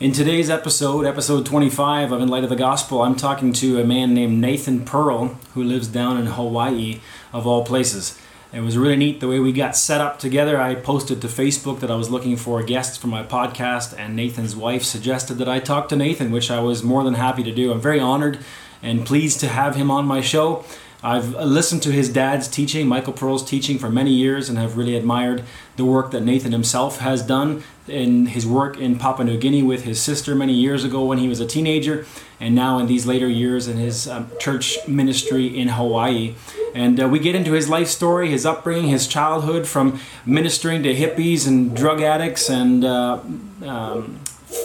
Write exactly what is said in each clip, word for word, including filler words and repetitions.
In today's episode, episode twenty-five of In Light of the Gospel, I'm talking to a man named Nathan Pearl, who lives down in Hawaii, of all places. It was really neat the way we got set up together. I posted to Facebook that I was looking for guests for my podcast, and Nathan's wife suggested that I talk to Nathan, which I was more than happy to do. I'm very honored and pleased to have him on my show. I've listened to his dad's teaching, Michael Pearl's teaching, for many years and have really admired the work that Nathan himself has done in his work in Papua New Guinea with his sister many years ago when he was a teenager, and now in these later years in his um, church ministry in Hawaii. And uh, we get into his life story, his upbringing, his childhood, from ministering to hippies and drug addicts and uh, um,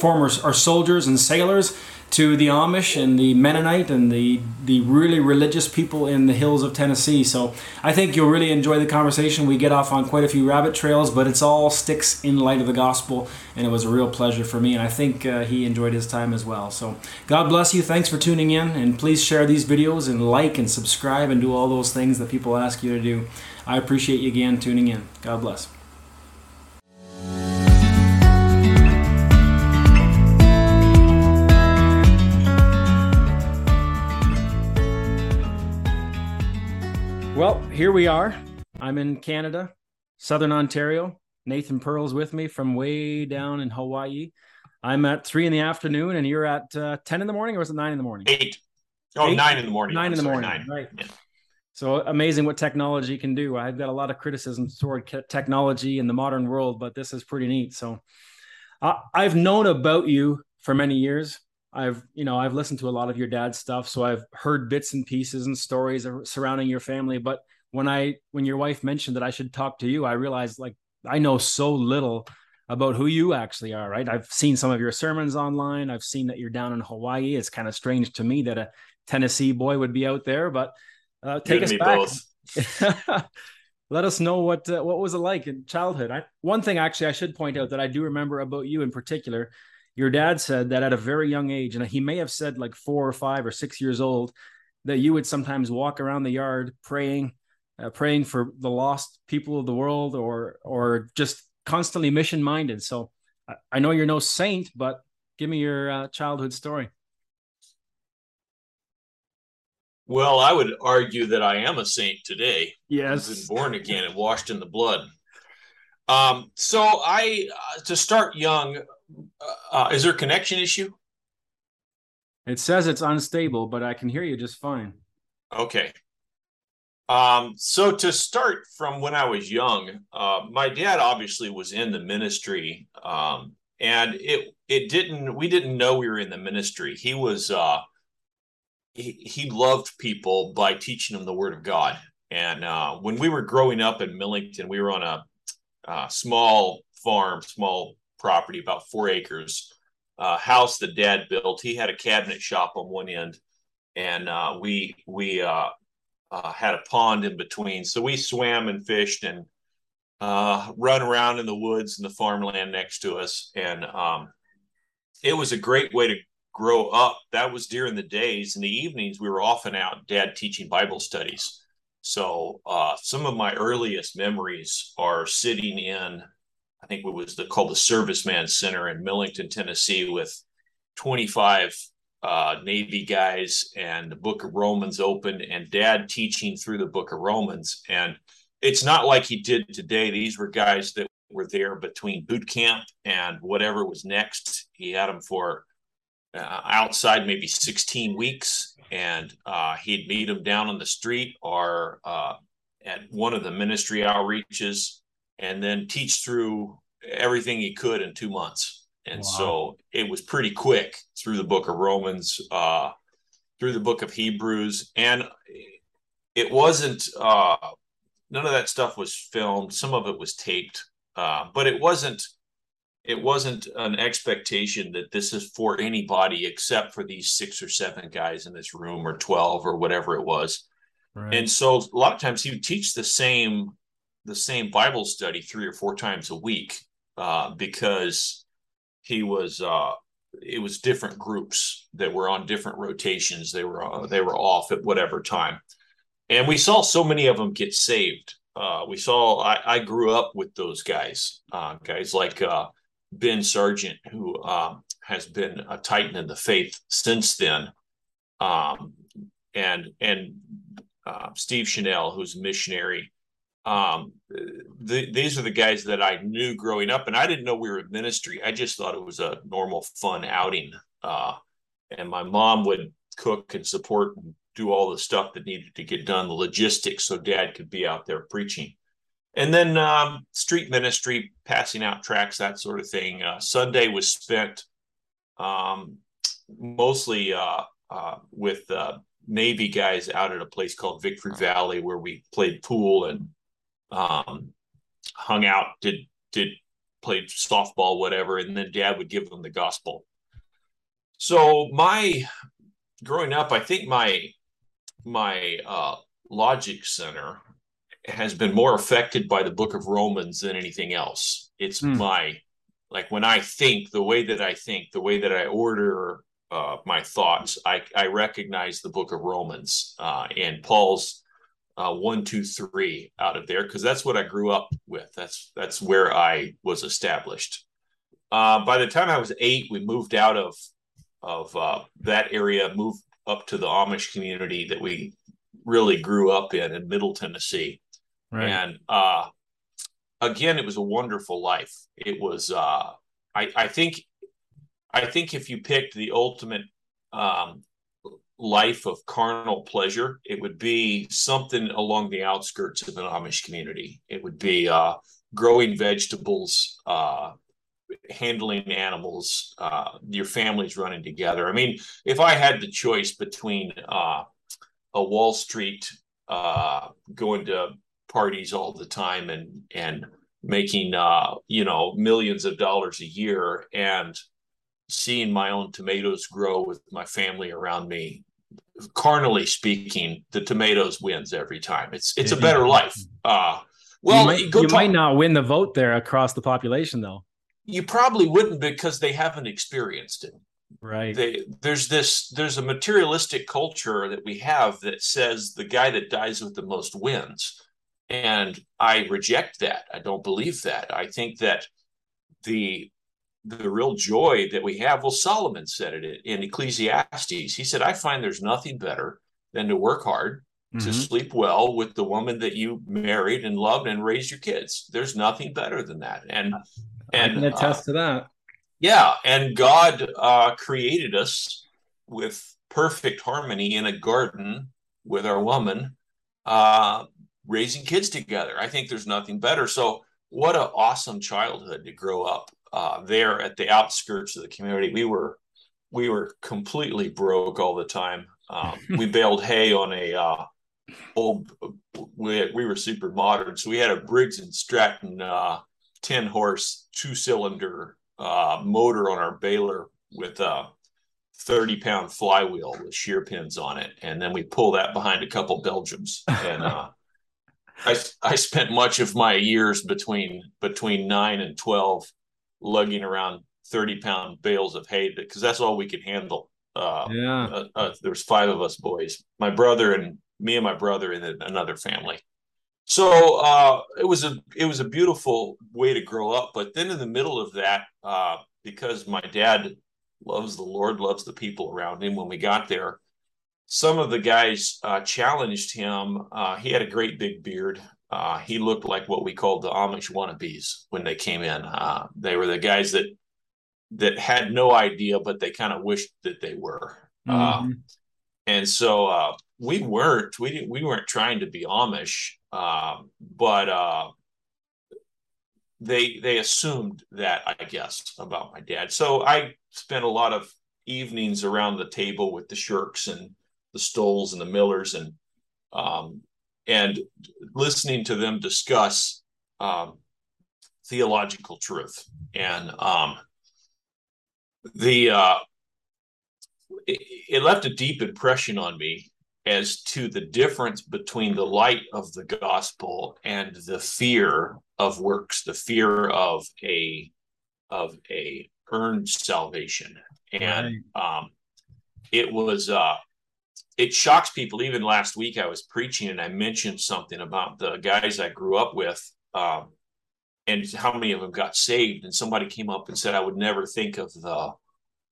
former or soldiers and sailors, to the Amish and the Mennonite and the, the really religious people in the hills of Tennessee. So I think you'll really enjoy the conversation. We get off on quite a few rabbit trails, but it's all sticks in light of the gospel, and it was a real pleasure for me, and I think uh, he enjoyed his time as well. So God bless you. Thanks for tuning in, and please share these videos and like and subscribe and do all those things that people ask you to do. I appreciate you again tuning in. God bless. Well, here we are. I'm in Canada, Southern Ontario. Nathan Pearl's with me from way down in Hawaii. I'm at three in the afternoon, and you're at uh, ten in the morning, or was it nine in the morning? Eight. Oh, Eight? nine in the morning. Nine I'm in the sorry, morning. Nine. Right. Yeah. So amazing what technology can do. I've got a lot of criticism toward technology in the modern world, but this is pretty neat. So uh, I've known about you for many years. I've, you know, I've listened to a lot of your dad's stuff, so I've heard bits and pieces and stories surrounding your family. But when I, when your wife mentioned that I should talk to you, I realized, like, I know so little about who you actually are, right? I've seen some of your sermons online. I've seen that you're down in Hawaii. It's kind of strange to me that a Tennessee boy would be out there, but uh, take us back. Let us know what uh, what was it like in childhood. I, one thing, actually, I should point out that I do remember about you in particular. Your dad said that at a very young age, and he may have said like four or five or six years old, that you would sometimes walk around the yard praying, uh, praying for the lost people of the world, or or just constantly mission-minded. So I, I know you're no saint, but give me your uh, childhood story. Well, I would argue that I am a saint today. Yes. I've been born again and washed in the blood. Um, so I, uh, to start young... Uh, is there a connection issue? It says it's unstable, but I can hear you just fine. Okay. Um, so to start from when I was young, uh, my dad obviously was in the ministry, um, and it it didn't we didn't know we were in the ministry. He was uh, he he loved people by teaching them the Word of God. And uh, when we were growing up in Millington, we were on a uh, small farm, small. property, about four acres, uh, house that Dad built. He had a cabinet shop on one end, and uh, we we uh, uh, had a pond in between. So we swam and fished and uh, run around in the woods and the farmland next to us. And um, it was a great way to grow up. That was during the days. In the evenings, we were often out, Dad teaching Bible studies. So uh, some of my earliest memories are sitting in I think it was the, called the Serviceman Center in Millington, Tennessee, with twenty-five uh, Navy guys, and the Book of Romans open, and Dad teaching through the Book of Romans. And it's not like he did today. These were guys that were there between boot camp and whatever was next. He had them for uh, outside maybe sixteen weeks, and uh, he'd meet them down on the street or uh, at one of the ministry outreaches, and then teach through everything he could in two months. And wow. So it was pretty quick through the Book of Romans, uh, through the Book of Hebrews. And it wasn't, uh, none of that stuff was filmed. Some of it was taped, uh, but it wasn't, it wasn't an expectation that this is for anybody except for these six or seven guys in this room, or twelve, or whatever it was. Right. And so a lot of times he would teach the same the same Bible study three or four times a week, uh, because he was, uh, it was different groups that were on different rotations. They were, uh, they were off at whatever time. And we saw so many of them get saved. Uh, we saw, I, I grew up with those guys, uh, guys like, uh, Ben Sargent, who, um, has been a titan in the faith since then. Um, and and uh, Steve Chanel, who's a missionary, um, the, these are the guys that I knew growing up, and I didn't know we were in ministry. I just thought it was a normal, fun outing. Uh, and my mom would cook and support and do all the stuff that needed to get done, the logistics, so Dad could be out there preaching. And then um, street ministry, passing out tracts, that sort of thing. Uh, Sunday was spent um, mostly uh, uh, with uh, Navy guys out at a place called Victory Valley, where we played pool and um, hung out, did did played softball, whatever. And then Dad would give them the gospel. So my growing up, I think my my uh, logic center has been more affected by the book of Romans than anything else. It's hmm. my, like when I think, the way that I think, the way that I order uh, my thoughts, I, I recognize the book of Romans uh, and Paul's uh, one, two, three out of there, because that's what I grew up with. That's that's where I was established. Uh, by the time I was eight, we moved out of, of uh, that area, moved up to the Amish community that we really grew up in, in Middle Tennessee. Right. And uh, again, it was a wonderful life. It was, uh, I, I think, I think if you picked the ultimate um, life of carnal pleasure, it would be something along the outskirts of an Amish community. It would be uh, growing vegetables, uh, handling animals, uh, your family's running together. I mean, if I had the choice between uh, a Wall Street uh, going to parties all the time and and making uh you know millions of dollars a year and seeing my own tomatoes grow with my family around me, carnally speaking, the tomatoes wins every time. It's it's a better life. Uh well, you might, go you talk, might not win the vote there across the population, though. You probably wouldn't, because they haven't experienced it. Right. They, there's this there's a materialistic culture that we have that says the guy that dies with the most wins. And I reject that. I don't believe that. I think that the the real joy that we have, well, Solomon said it in Ecclesiastes. He said, I find there's nothing better than to work hard, mm-hmm. to sleep well with the woman that you married and loved and raised your kids. There's nothing better than that. And, and I can attest uh, to that. Yeah. And God uh, created us with perfect harmony in a garden with our woman, uh, raising kids together. I think there's nothing better. So what an awesome childhood to grow up uh, there at the outskirts of the community. We were we were completely broke all the time. Um, we baled hay on a uh, old. We, had, we were super modern, so we had a Briggs and Stratton uh, ten horse two cylinder uh, motor on our baler with a thirty pound flywheel with shear pins on it, and then we pull that behind a couple Belgians and. Uh, I, I spent much of my years between between nine and twelve lugging around thirty pound bales of hay, because that's all we could handle. Uh, yeah, uh, uh, there's five of us boys, my brother and me and my brother and another family. So uh, it was a it was a beautiful way to grow up. But then in the middle of that, uh, because my dad loves the Lord, loves the people around him, when we got there, some of the guys uh, challenged him. Uh, he had a great big beard. Uh, he looked like what we called the Amish wannabes when they came in. Uh, they were the guys that that had no idea, but they kind of wished that they were. Mm-hmm. Uh, and so uh, we weren't. We didn't. We weren't trying to be Amish, uh, but uh, they they assumed that, I guess, about my dad. So I spent a lot of evenings around the table with the Shirks and the Stoles and the Millers, and um, and listening to them discuss um, theological truth. And um, the uh, it, it left a deep impression on me as to the difference between the light of the gospel and the fear of works, the fear of a of a earned salvation. And um, it was. Uh, It shocks people. Even last week I was preaching and I mentioned something about the guys I grew up with um, and how many of them got saved. And somebody came up and said, I would never think of the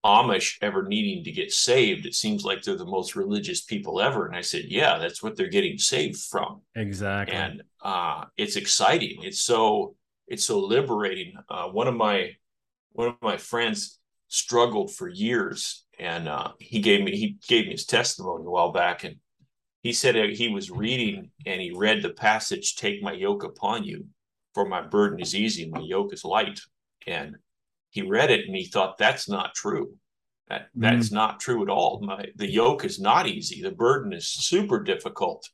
Amish ever needing to get saved. It seems like they're the most religious people ever. And I said, yeah, that's what they're getting saved from. Exactly. And uh, it's exciting. It's so, it's so liberating. Uh, one of my, one of my friends struggled for years, and uh, he gave me, he gave me his testimony a while back. And he said he was reading and he read the passage, "Take my yoke upon you, for my burden is easy and my yoke is light." And he read it and he thought, that's not true. That that's mm-hmm. not true at all. My, the yoke is not easy. The burden is super difficult.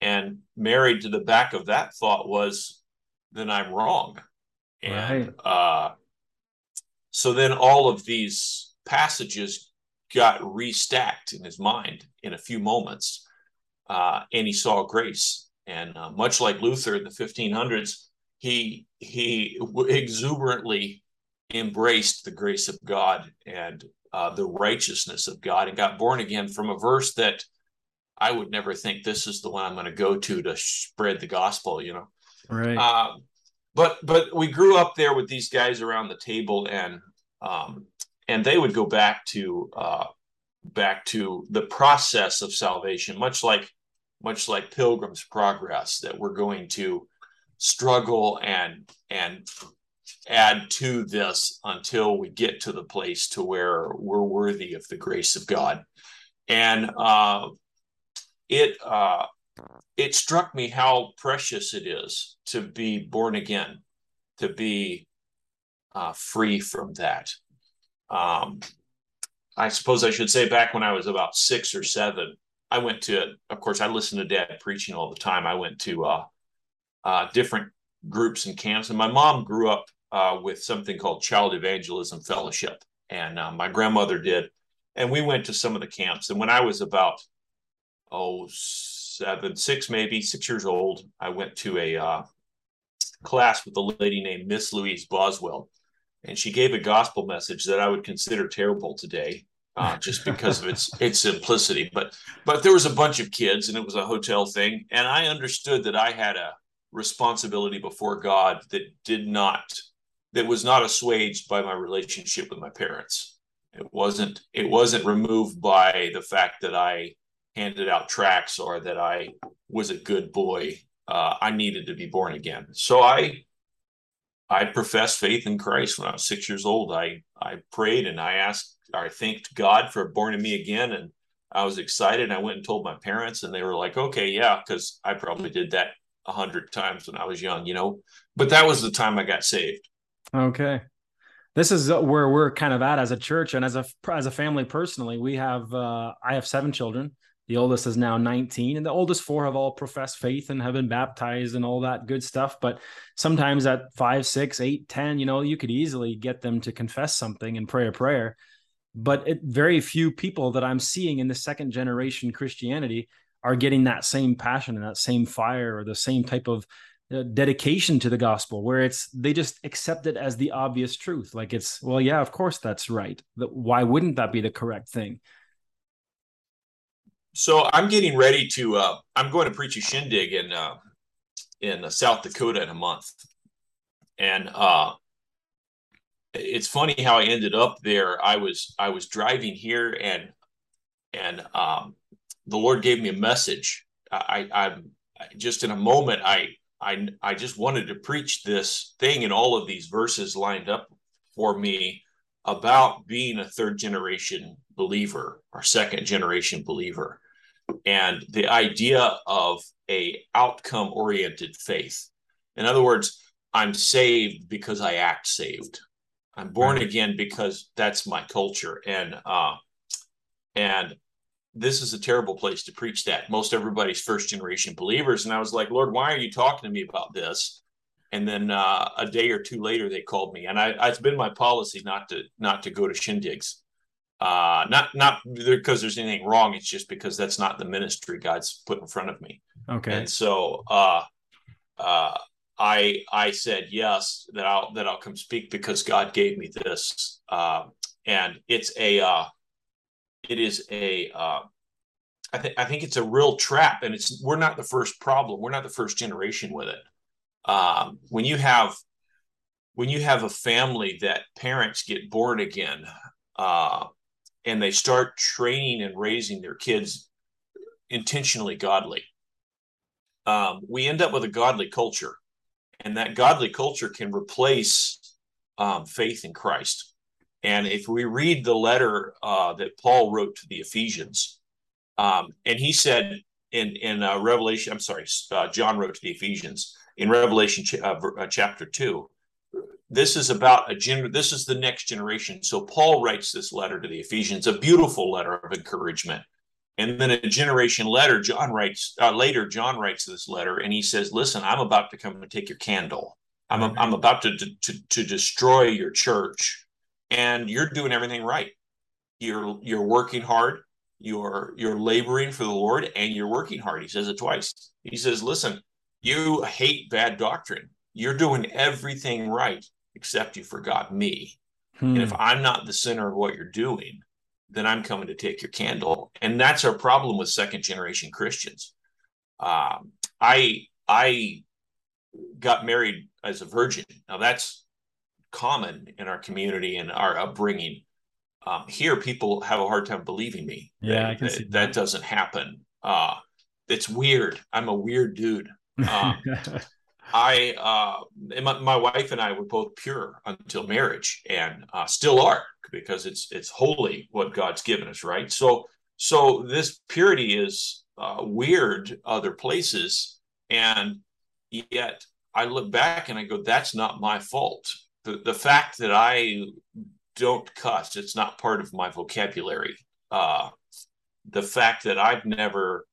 And married to the back of that thought was, then I'm wrong. And right. uh, so then all of these passages got restacked in his mind in a few moments. Uh, and he saw grace. And uh, much like Luther in the fifteen hundreds, he he exuberantly embraced the grace of God and uh, the righteousness of God, and got born again from a verse that I would never think this is the one I'm going to go to to spread the gospel, you know? Right. Uh, but, but we grew up there with these guys around the table, and, um, and they would go back to, uh, back to the process of salvation, much like, much like Pilgrim's Progress, that we're going to struggle and, and, add to this until we get to the place to where we're worthy of the grace of God. And uh, it uh, it struck me how precious it is to be born again, to be uh, free from that. Um, I suppose I should say, back when I was about six or seven, I went to, of course, I listened to Dad preaching all the time. I went to uh, uh, different groups and camps, and my mom grew up uh, with something called Child Evangelism Fellowship, and uh, my grandmother did, and we went to some of the camps. And when I was about oh seven, six, maybe six years old, I went to a uh, class with a lady named Miss Louise Boswell, and she gave a gospel message that I would consider terrible today, uh, just because of its its simplicity. But but there was a bunch of kids, and it was a hotel thing, and I understood that I had a responsibility before God that did not, that was not assuaged by my relationship with my parents. It wasn't, it wasn't removed by the fact that I handed out tracts or that I was a good boy. Uh, I needed to be born again. So I, I professed faith in Christ when I was six years old. I, I prayed and I asked, I thanked God for born me again. And I was excited. I went and told my parents, and they were like, okay, yeah, because I probably did that a hundred times when I was young, you know, but that was the time I got saved. Okay. This is where we're kind of at as a church and as a, as a family. Personally, we have, uh, I have seven children. The oldest is now nineteen, and the oldest four have all professed faith and have been baptized and all that good stuff. But sometimes at five, six, eight, ten, you know, you could easily get them to confess something and pray a prayer, but it, very few people that I'm seeing in the second generation Christianity are getting that same passion and that same fire or the same type of uh, dedication to the gospel, where it's, they just accept it as the obvious truth. Like it's, well, yeah, of course that's right. That, why wouldn't that be the correct thing? So I'm getting ready to, uh, I'm going to preach a shindig in, uh, in South Dakota in a month. And uh, it's funny how I ended up there. I was, I was driving here, and, and, um, the Lord gave me a message. I, I'm just in a moment. I, I, I just wanted to preach this thing, and all of these verses lined up for me about being a third generation believer or second generation believer, and the idea of a outcome oriented faith. In other words, I'm saved because I act saved. I'm born again because that's my culture. And, uh, and, this is a terrible place to preach that. Most everybody's first generation believers. And I was like, Lord, why are you talking to me about this? And then uh, a day or two later, they called me. And I, it's been my policy not to not to go to shindigs. Uh, not not because there's anything wrong. It's just because that's not the ministry God's put in front of me. Okay. And so uh, uh, I I said, yes, that I'll, that I'll come speak because God gave me this. Uh, and it's a... Uh, It is a, uh, I think I think it's a real trap, and it's we're not the first problem. We're not the first generation with it. Um, when you have, when you have a family that parents get born again, uh, and they start training and raising their kids intentionally godly, um, we end up with a godly culture, and that godly culture can replace um, faith in Christ. And if we read the letter uh, that Paul wrote to the Ephesians, um, and he said in in uh, Revelation, I'm sorry, uh, John wrote to the Ephesians in Revelation ch- uh, chapter two. This is about a gener- This is the next generation. So Paul writes this letter to the Ephesians, a beautiful letter of encouragement. And then a generation later, John writes uh, later. John writes this letter, and he says, "Listen, I'm about to come and take your candle. I'm a, I'm about to, to to destroy your church, and you're doing everything right. You're you're working hard. You're you're laboring for the Lord, and you're working hard." He says it twice. He says, "Listen, you hate bad doctrine. You're doing everything right, except you forgot me. Hmm. And if I'm not the center of what you're doing, then I'm coming to take your candle." And that's our problem with second generation Christians. Um, I I got married as a virgin. Now that's common in our community and our upbringing. Um, here, people have a hard time believing me. Yeah, that, I can see that. That doesn't happen. Uh, it's weird. I'm a weird dude. Um, I uh, my, my wife and I were both pure until marriage, and uh, still are, because it's it's holy what God's given us, right? So so this purity is uh, weird other places, and yet I look back and I go, that's not my fault. The the fact that I don't cuss, it's not part of my vocabulary. Uh, the fact that I've never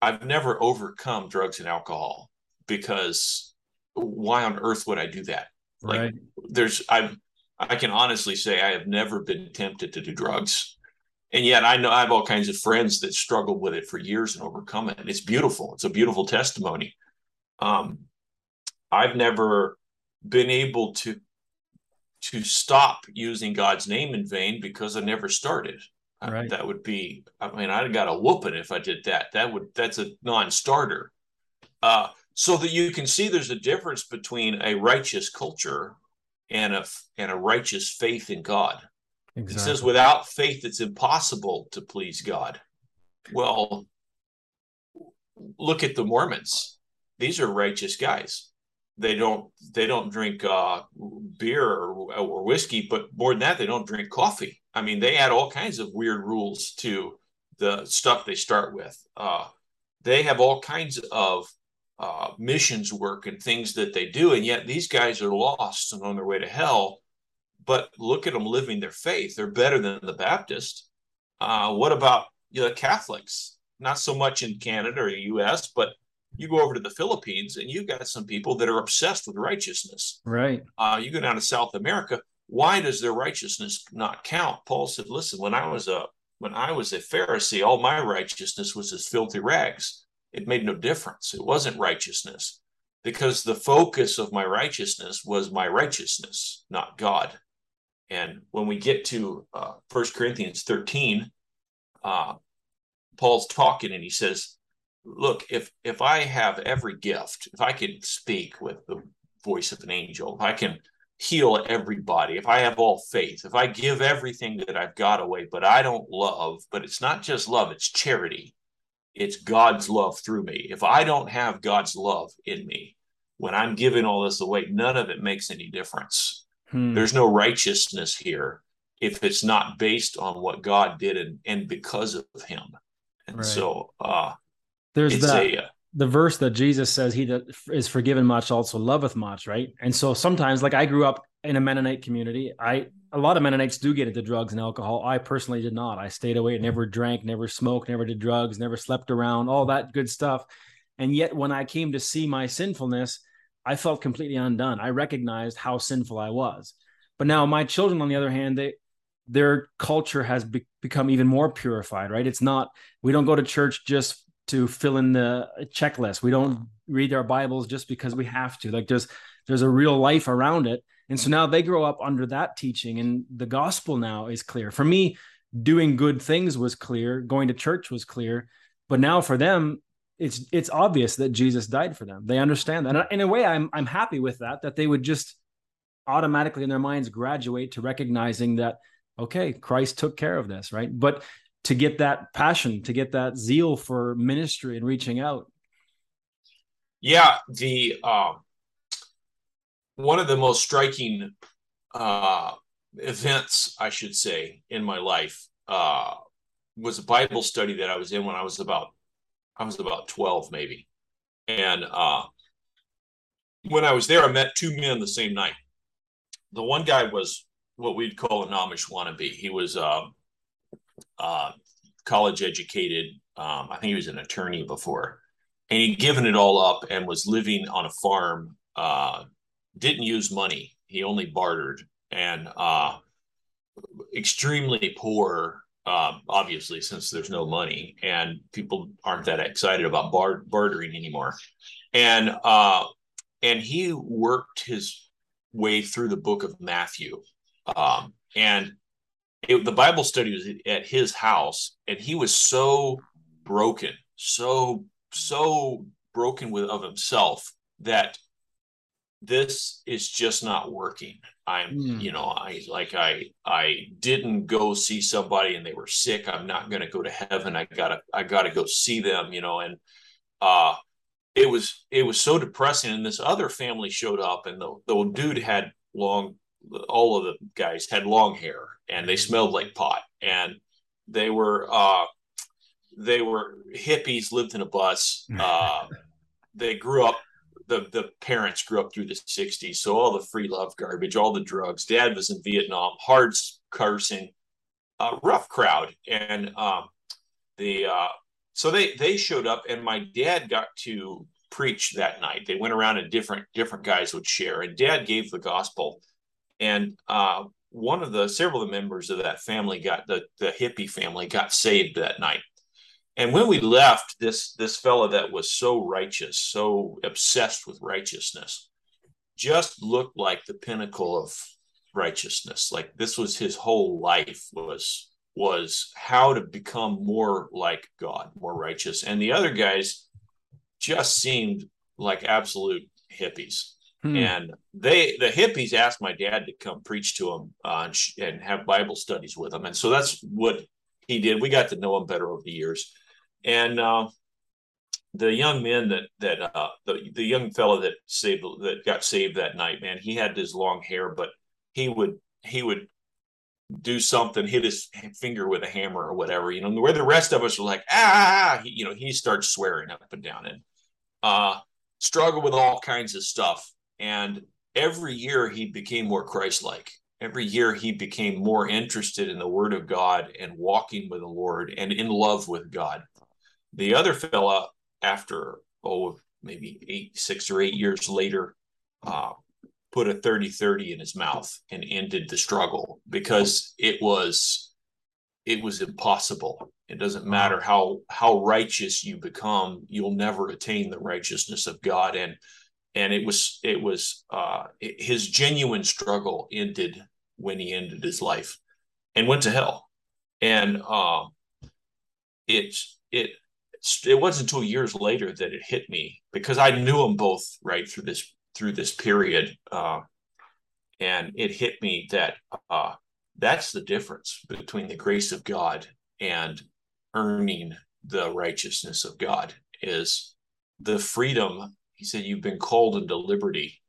I've never overcome drugs and alcohol, because why on earth would I do that? Like, right. there's, I've, I can honestly say I have never been tempted to do drugs. And yet I know I have all kinds of friends that struggled with it for years and overcome it. And it's beautiful. It's a beautiful testimony. Um, I've never been able to, to stop using God's name in vain, because I never started. Right. That would be, I mean, I'd got a whooping if I did that. That would, that's a non-starter. Uh, So that you can see there's a difference between a righteous culture and a and a righteous faith in God. Exactly. It says, without faith, it's impossible to please God. Well, look at the Mormons. These are righteous guys. They don't they don't drink uh, beer or, or whiskey, but more than that, they don't drink coffee. I mean, they add all kinds of weird rules to the stuff they start with. Uh, they have all kinds of Uh, missions work and things that they do, and yet these guys are lost and on their way to hell. But look at them living their faith. They're better than the Baptist. Uh, what about you know, Catholics? Not so much in Canada or the U S, but you go over to the Philippines and you've got some people that are obsessed with righteousness. Right. Uh, you go down to South America. Why does their righteousness not count? Paul said, "Listen, when I was a when I was a Pharisee, all my righteousness was as filthy rags." It made no difference. It wasn't righteousness, because the focus of my righteousness was my righteousness, not God. And when we get to uh, First Corinthians thirteen, uh, Paul's talking and he says, look, if if I have every gift, if I can speak with the voice of an angel, if I can heal everybody, if I have all faith, if I give everything that I've got away, but I don't love, but it's not just love, it's charity. It's God's love through me. If I don't have God's love in me, when I'm giving all this away, none of it makes any difference. Hmm. There's no righteousness here if it's not based on what God did and, and because of him. And right. so uh, there's that, a, the verse that Jesus says, he that is forgiven much also loveth much, right? And so sometimes, like, I grew up in a Mennonite community. I a lot of Mennonites do get into drugs and alcohol. I personally did not. I stayed away, never drank, never smoked, never did drugs, never slept around, all that good stuff. And yet when I came to see my sinfulness, I felt completely undone. I recognized how sinful I was. But now my children, on the other hand, they their culture has be- become even more purified, right? It's not, we don't go to church just to fill in the checklist. We don't read our Bibles just because we have to. Like there's there's a real life around it. And so now they grow up under that teaching, and the gospel now is clear. For me, doing good things was clear. Going to church was clear. But now for them, it's it's obvious that Jesus died for them. They understand that. And in a way, I'm I'm happy with that, that they would just automatically in their minds graduate to recognizing that okay, Christ took care of this, right? But to get that passion, to get that zeal for ministry and reaching out. Yeah, the um, one of the most striking uh, events, I should say, in my life uh, was a Bible study that I was in when I was about I was about twelve, maybe. And uh, when I was there, I met two men the same night. The one guy was what we'd call an Amish wannabe. He was uh, uh, college educated. Um, I think he was an attorney before. And he'd given it all up and was living on a farm. Uh, didn't use money. He only bartered. And uh, extremely poor, uh, obviously, since there's no money. And people aren't that excited about bar- bartering anymore. And uh, and he worked his way through the book of Matthew. Um, and it, the Bible study was at his house. And he was so broken, so so broken with of himself that this is just not working. I'm, mm. you know, I like, I, I didn't go see somebody and they were sick. I'm not going to go to heaven. I gotta, I gotta go see them, you know? And, uh, it was, it was so depressing. And this other family showed up, and the, the old dude had long, all of the guys had long hair, and they smelled like pot, and they were, uh, they were hippies, lived in a bus. Uh, they grew up, the the parents grew up through the sixties. So all the free love garbage, all the drugs. Dad was in Vietnam, hard cursing, uh, rough crowd. And um, the uh, so they, they showed up, and my dad got to preach that night. They went around, and different, different guys would share. And Dad gave the gospel. And uh, one of the, several of the members of that family got, the, the hippie family got saved that night. And when we left, this this fellow that was so righteous, so obsessed with righteousness, just looked like the pinnacle of righteousness. Like this was his whole life, was was how to become more like God, more righteous. And the other guys just seemed like absolute hippies. Hmm. And they the hippies asked my dad to come preach to them uh, and, sh- and have Bible studies with them. And so that's what he did. We got to know him better over the years. And uh, the young men that that uh, the the young fellow that saved that got saved that night, man, he had his long hair, but he would he would do something, hit his finger with a hammer or whatever, you know. Where the rest of us were like, ah, he, you know, he starts swearing up and down and uh, struggled with all kinds of stuff. And every year he became more Christ-like. Every year he became more interested in the Word of God and walking with the Lord and in love with God. The other fella, after, oh, maybe eight, six or eight years later, uh, put a thirty thirty in his mouth and ended the struggle, because it was it was impossible. It doesn't matter how how righteous you become, you'll never attain the righteousness of God. And and it was it was uh, his genuine struggle ended when he ended his life and went to hell. And uh, it it. It wasn't until years later that it hit me, because I knew them both right through this through this period, uh, and it hit me that uh, that's the difference between the grace of God and earning the righteousness of God, is the freedom. He said, "You've been called into liberty,"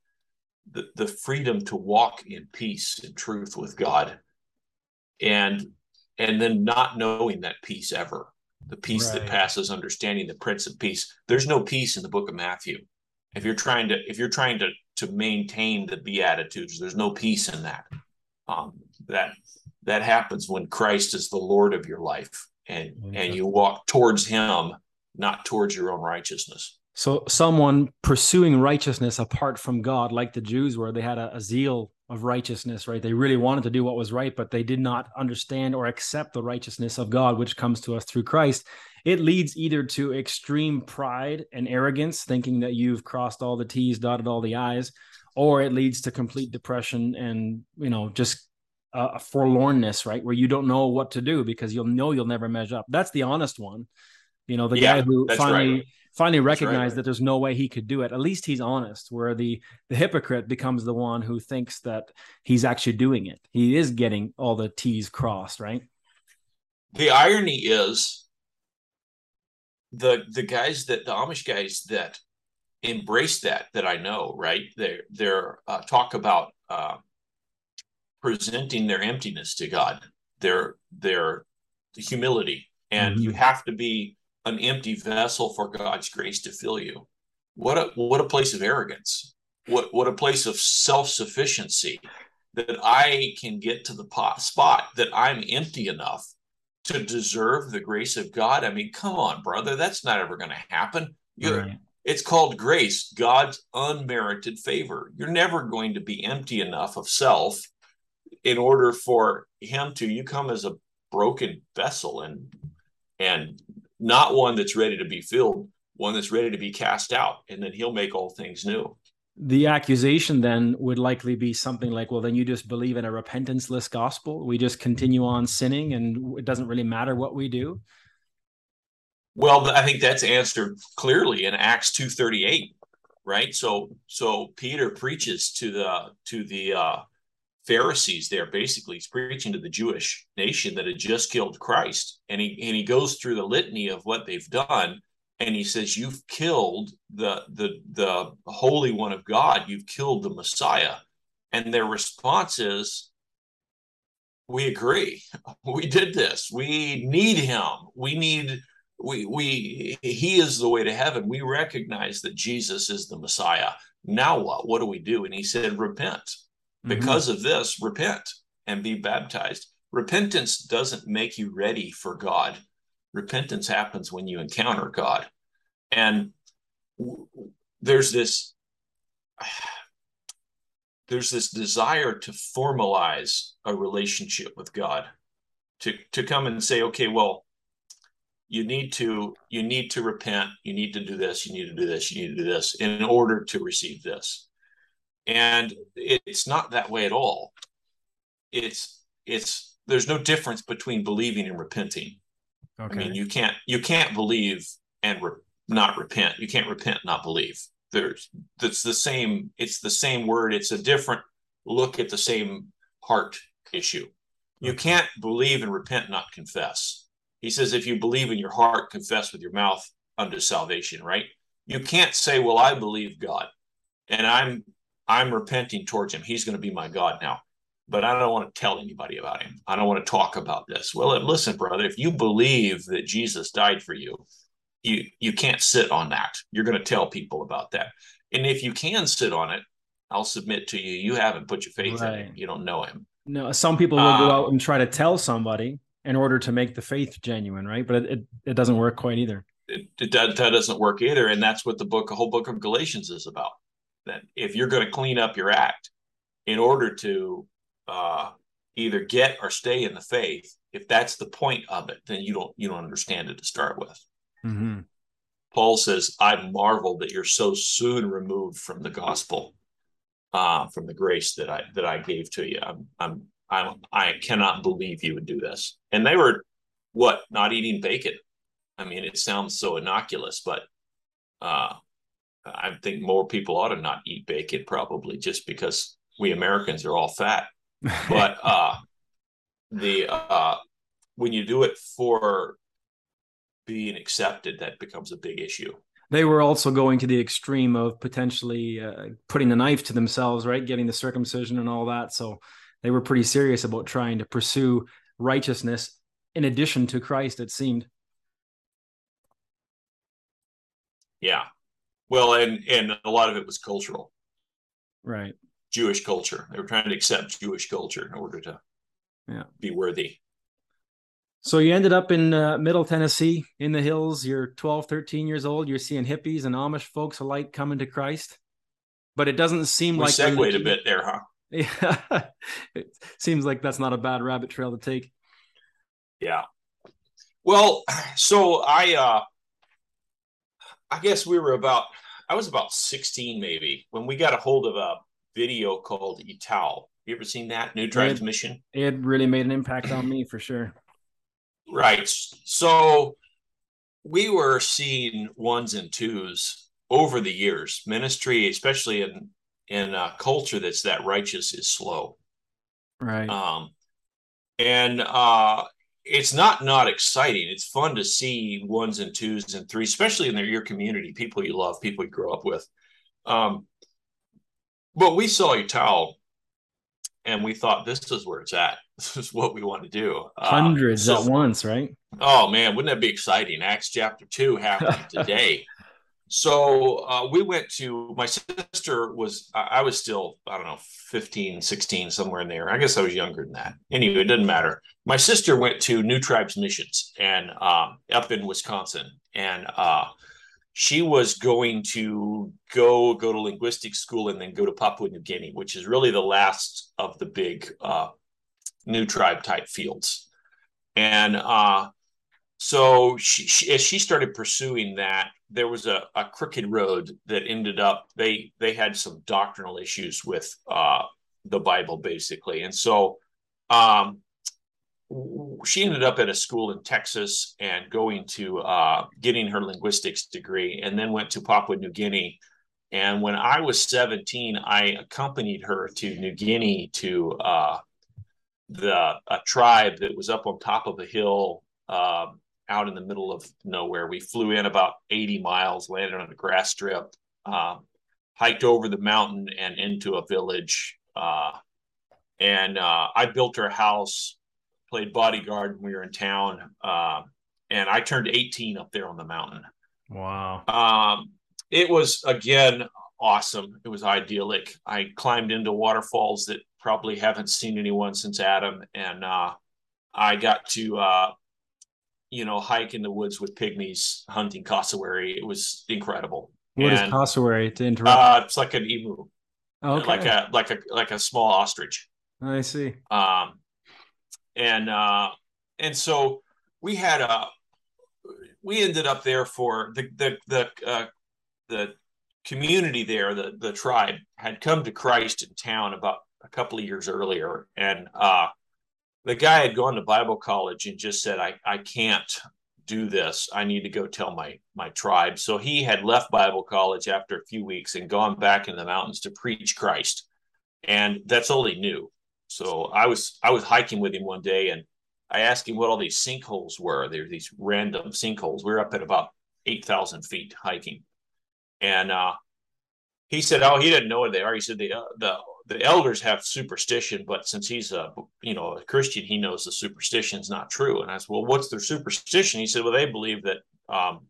the the freedom to walk in peace and truth with God, and and then not knowing that peace ever. The peace right. that passes understanding, the Prince of Peace. There's no peace in the book of Matthew. If you're trying to, if you're trying to, to maintain the Beatitudes, there's no peace in that. Um, that that happens when Christ is the Lord of your life, and mm-hmm. and you walk towards Him, not towards your own righteousness. So someone pursuing righteousness apart from God, like the Jews were, they had a, a zeal of righteousness, right? They really wanted to do what was right, but they did not understand or accept the righteousness of God, which comes to us through Christ. It leads either to extreme pride and arrogance, thinking that you've crossed all the T's, dotted all the I's, or it leads to complete depression and, you know, just uh, a forlornness, right? Where you don't know what to do because you'll know you'll never measure up. That's the honest one. You know, the yeah, guy who finally... Right. finally recognized right. that there's no way he could do it. At least he's honest, where the, the hypocrite becomes the one who thinks that he's actually doing it. He is getting all the T's crossed, right? The irony is the the guys that the Amish guys that embrace that, that I know, right? Their, their uh, talk about uh, presenting their emptiness to God, their, their humility. And mm-hmm. you have to be an empty vessel for God's grace to fill you. What a what a place of arrogance. What what a place of self-sufficiency, that I can get to the pot, spot that I'm empty enough to deserve the grace of God. I mean, come on, brother, that's not ever going to happen. You're, right. It's called grace, God's unmerited favor. You're never going to be empty enough of self in order for him to, you come as a broken vessel and and not one that's ready to be filled, one that's ready to be cast out, and then he'll make all things new. The accusation then would likely be something like, well, then you just believe in a repentance-less gospel. We just continue on sinning, and it doesn't really matter what we do. Well, I think that's answered clearly in Acts two thirty-eight, right? So so Peter preaches to the, to the uh, Pharisees there. Basically, he's preaching to the Jewish nation that had just killed Christ. And he and he goes through the litany of what they've done. And he says, you've killed the, the, the Holy One of God. You've killed the Messiah. And their response is, we agree. We did this. We need him. We need, we, we, he is the way to heaven. We recognize that Jesus is the Messiah. Now what? What do we do? And he said, repent. Because of this, repent and be baptized. Repentance doesn't make you ready for God. Repentance happens when you encounter God. And there's this, there's this desire to formalize a relationship with God, to, to come and say, okay, well, you need to, you need to repent. You need to do this. You need to do this. You need to do this in order to receive this. And it's not that way at all. It's it's there's no difference between believing and repenting. Okay. I mean, you can't you can't believe and re- not repent. You can't repent and not believe. There's that's the same. It's the same word. It's a different look at the same heart issue. You can't believe and repent and not confess. He says, if you believe in your heart, confess with your mouth unto salvation. Right? You can't say, well, I believe God, and I'm. I'm repenting towards him. He's going to be my God now, but I don't want to tell anybody about him. I don't want to talk about this. Well, listen, brother, if you believe that Jesus died for you, you, you can't sit on that. You're going to tell people about that. And if you can sit on it, I'll submit to you, you haven't put your faith right. in him. You don't know him. No, some people will um, go out and try to tell somebody in order to make the faith genuine, right? But it, it, it doesn't work quite either. It, it, that, that doesn't work either. And that's what the book, the whole book of Galatians is about. That if you're going to clean up your act in order to uh, either get or stay in the faith, if that's the point of it, then you don't you don't understand it to start with. Mm-hmm. Paul says, "I marvel that you're so soon removed from the gospel, uh, from the grace that I that I gave to you. I'm, I'm I'm I cannot believe you would do this." And they were what not eating bacon. I mean, it sounds so innocuous, but. Uh, I think more people ought to not eat bacon, probably just because we Americans are all fat. But uh, the uh, when you do it for being accepted, that becomes a big issue. They were also going to the extreme of potentially uh, putting the knife to themselves, right? Getting the circumcision and all that. So they were pretty serious about trying to pursue righteousness in addition to Christ, it seemed. Yeah. Well, and, and a lot of it was cultural, right? Jewish culture. They were trying to accept Jewish culture in order to yeah. be worthy. So you ended up in uh, Middle Tennessee, in the hills. You're twelve, thirteen years old. You're seeing hippies and Amish folks alike coming to Christ. But it doesn't seem we like... We segued looking... a bit there, huh? Yeah. It seems like that's not a bad rabbit trail to take. Yeah. Well, so I... Uh, I guess we were about, I was about sixteen maybe, when we got a hold of a video called Ital. You ever seen that? New transmission? It, it really made an impact on me for sure. Right. So we were seeing ones and twos over the years. Ministry, especially in in a culture that's that righteous, is slow. Right. Um, and uh, it's not not exciting. It's fun to see ones and twos and threes, especially in their, your community, people you love, people you grow up with. Um, but we saw your towel, and we thought, this is where it's at. This is what we want to do. Hundreds uh, so, at once, right? Oh, man, wouldn't that be exciting? Acts chapter two happened today. So uh, we went to, my sister was, I was still, I don't know, fifteen, sixteen, somewhere in there. I guess I was younger than that. Anyway, it doesn't matter. My sister went to New Tribes Missions and uh, up in Wisconsin. And uh, she was going to go go to linguistic school and then go to Papua New Guinea, which is really the last of the big uh, new tribe type fields. And uh, so she, she, as she started pursuing that, there was a, a crooked road that ended up, they they had some doctrinal issues with uh, the Bible, basically. And so um, she ended up at a school in Texas and going to uh, getting her linguistics degree, and then went to Papua New Guinea. And when I was seventeen, I accompanied her to New Guinea to uh, the a tribe that was up on top of a hill uh, out in the middle of nowhere. We flew in about eighty miles, landed on a grass strip, uh, hiked over the mountain and into a village. Uh, and uh, I built her a house. Played bodyguard when we were in town, uh, and I turned eighteen up there on the mountain. Wow. Um, it was, again, awesome. It was idyllic. I climbed into waterfalls that probably haven't seen anyone since Adam, and uh, I got to, uh, you know, hike in the woods with pygmies hunting cassowary. It was incredible. What and, is cassowary? To interrupt, uh, it's like an emu, okay. like a like a like a small ostrich. I see. Um. And uh, and so we had a we ended up there for the the the uh, the community there. The the tribe had come to Christ in town about a couple of years earlier, and uh, the guy had gone to Bible college and just said, "I I can't do this. I need to go tell my my tribe." So he had left Bible college after a few weeks and gone back in the mountains to preach Christ, and that's all he knew. So I was I was hiking with him one day, and I asked him what all these sinkholes were. There's these random sinkholes. We were up at about eight thousand feet hiking. And uh, he said, oh, he didn't know what they are. He said, the, uh, the the elders have superstition, but since he's a, you know, a Christian, he knows the superstition's not true. And I said, well, what's their superstition? He said, well, they believe that um,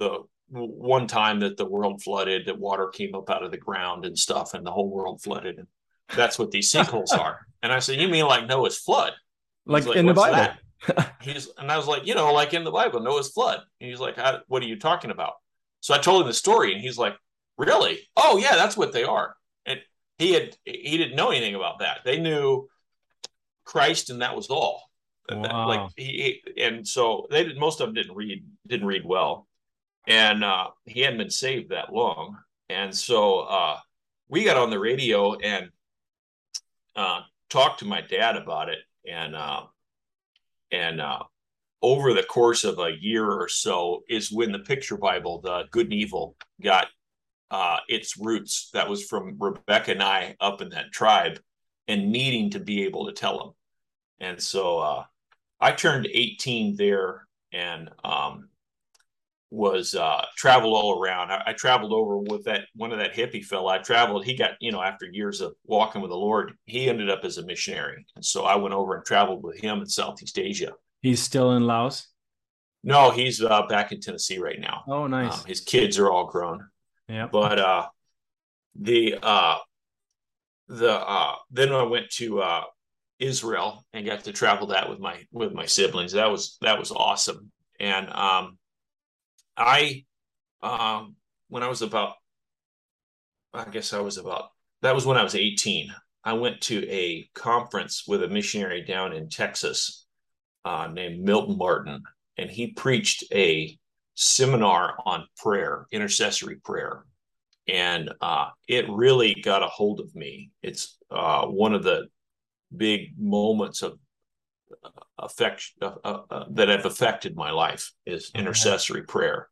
the one time that the world flooded, that water came up out of the ground and stuff, and the whole world flooded. And that's what these sinkholes are. And I said, you mean like Noah's flood? Like, like in the Bible? He's And I was like, you know, like in the Bible, Noah's flood. And he's like, I, what are you talking about? So I told him the story, and he's like, really? Oh, yeah, that's what they are. And he had he didn't know anything about that. They knew Christ, and that was all. Wow. That, like he, and so they did, most of them didn't read didn't read well, and uh, he hadn't been saved that long. And so uh, we got on the radio and uh, talked to my dad about it. And, uh, and, uh, over the course of a year or so is when the picture Bible, the Good and Evil, got, uh, its roots. That was from Rebecca and I up in that tribe and needing to be able to tell them. And so, uh, I turned eighteen there and, um, was, uh, traveled all around. I, I traveled over with that, one of that hippie fella I traveled. He got, you know, after years of walking with the Lord, he ended up as a missionary. And so I went over and traveled with him in Southeast Asia. He's still in Laos? No, he's uh, back in Tennessee right now. Oh, nice. Um, his kids are all grown. Yeah. But, uh, the, uh, the, uh, then I went to, uh, Israel and got to travel that with my, with my siblings. That was, that was awesome. And, um, I, um, when I was about, I guess I was about, that was when I was eighteen. I went to a conference with a missionary down in Texas uh, named Milton Martin, and he preached a seminar on prayer, intercessory prayer. And uh, it really got a hold of me. It's uh, one of the big moments of affect uh, uh, that have affected my life is intercessory prayer.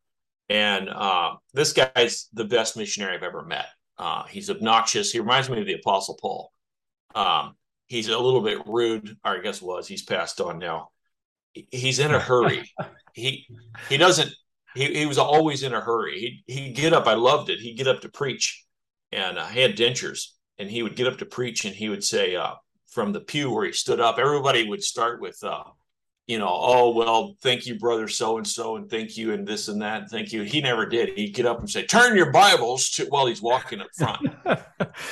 And uh, this guy's the best missionary I've ever met. Uh, he's obnoxious. He reminds me of the Apostle Paul. Um, he's a little bit rude, or I guess was. He's passed on now. He's in a hurry. he he doesn't. He he was always in a hurry. He he'd get up. I loved it. He'd get up to preach, and uh, he had dentures. And he would get up to preach, and he would say, uh, from the pew where he stood up, everybody would start with, uh, you know, oh, well, thank you, brother so-and-so, and thank you, and this and that, and thank you. He never did. He'd get up and say, turn your Bibles to, while he's walking up front.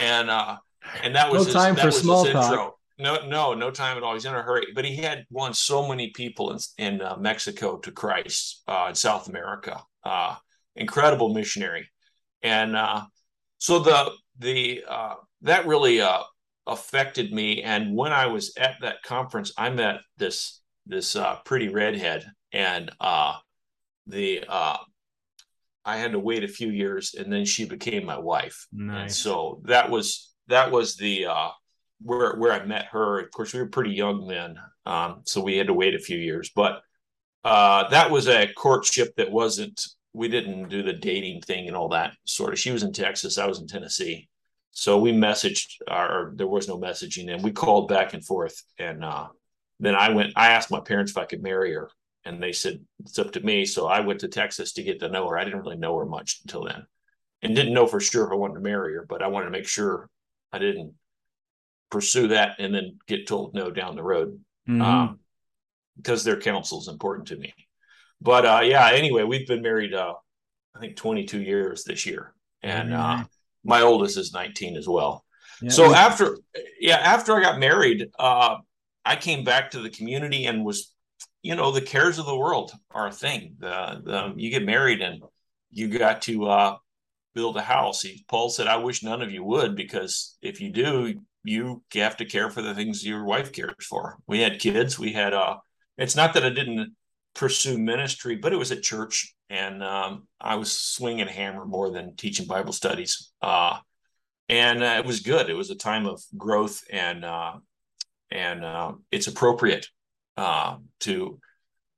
and uh, and that was, no his, time that for was small his intro. Talk. No, no, no time at all. He's in a hurry. But he had won so many people in, in uh, Mexico to Christ, uh, in South America. Uh, incredible missionary. And uh, so the the uh, that really uh, affected me. And when I was at that conference, I met this this uh, pretty redhead, and uh, the uh, I had to wait a few years, and then she became my wife. Nice. And so that was that was the uh, where where I met her. Of course, we were pretty young then, um, so we had to wait a few years. But uh, that was a courtship that wasn't. We didn't do the dating thing and all that sort of. She was in Texas. I was in Tennessee. So we messaged, or there was no messaging, and we called back and forth. And uh, then I went, I asked my parents if I could marry her, and they said, it's up to me. So I went to Texas to get to know her. I didn't really know her much until then, and didn't know for sure if I wanted to marry her, but I wanted to make sure I didn't pursue that and then get told no down the road, mm-hmm. um, because their counsel is important to me. But uh, yeah, anyway, we've been married, uh, I think, twenty-two years this year. And mm-hmm. uh, my oldest is nineteen as well. Yeah. So after, yeah, after I got married, uh, I came back to the community and was, you know, the cares of the world are a thing. The, the, you get married and you got to uh, build a house. Paul said, I wish none of you would, because if you do, you have to care for the things your wife cares for. We had kids. We had, uh, it's not that I didn't pursue ministry, but it was at church, and um, I was swinging a hammer more than teaching Bible studies. Uh, and uh, it was good. It was a time of growth, and uh, and uh, it's appropriate uh, to,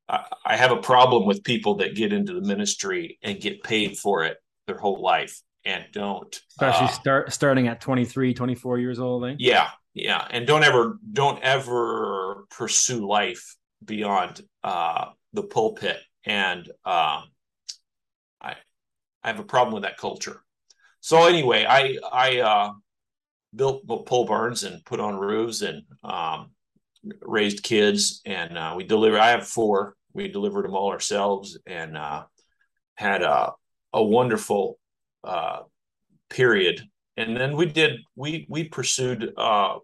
I, I have a problem with people that get into the ministry and get paid for it their whole life and don't. Especially uh, start, starting at twenty-three, twenty-four years old. Eh? Yeah. Yeah. And don't ever, don't ever pursue life beyond uh, the pulpit, and uh, I I have a problem with that culture. So anyway, I I uh, built pole barns and put on roofs and um, raised kids, and uh, we delivered. I have four. We delivered them all ourselves, and uh, had a a wonderful uh, period. And then we did we we pursued uh,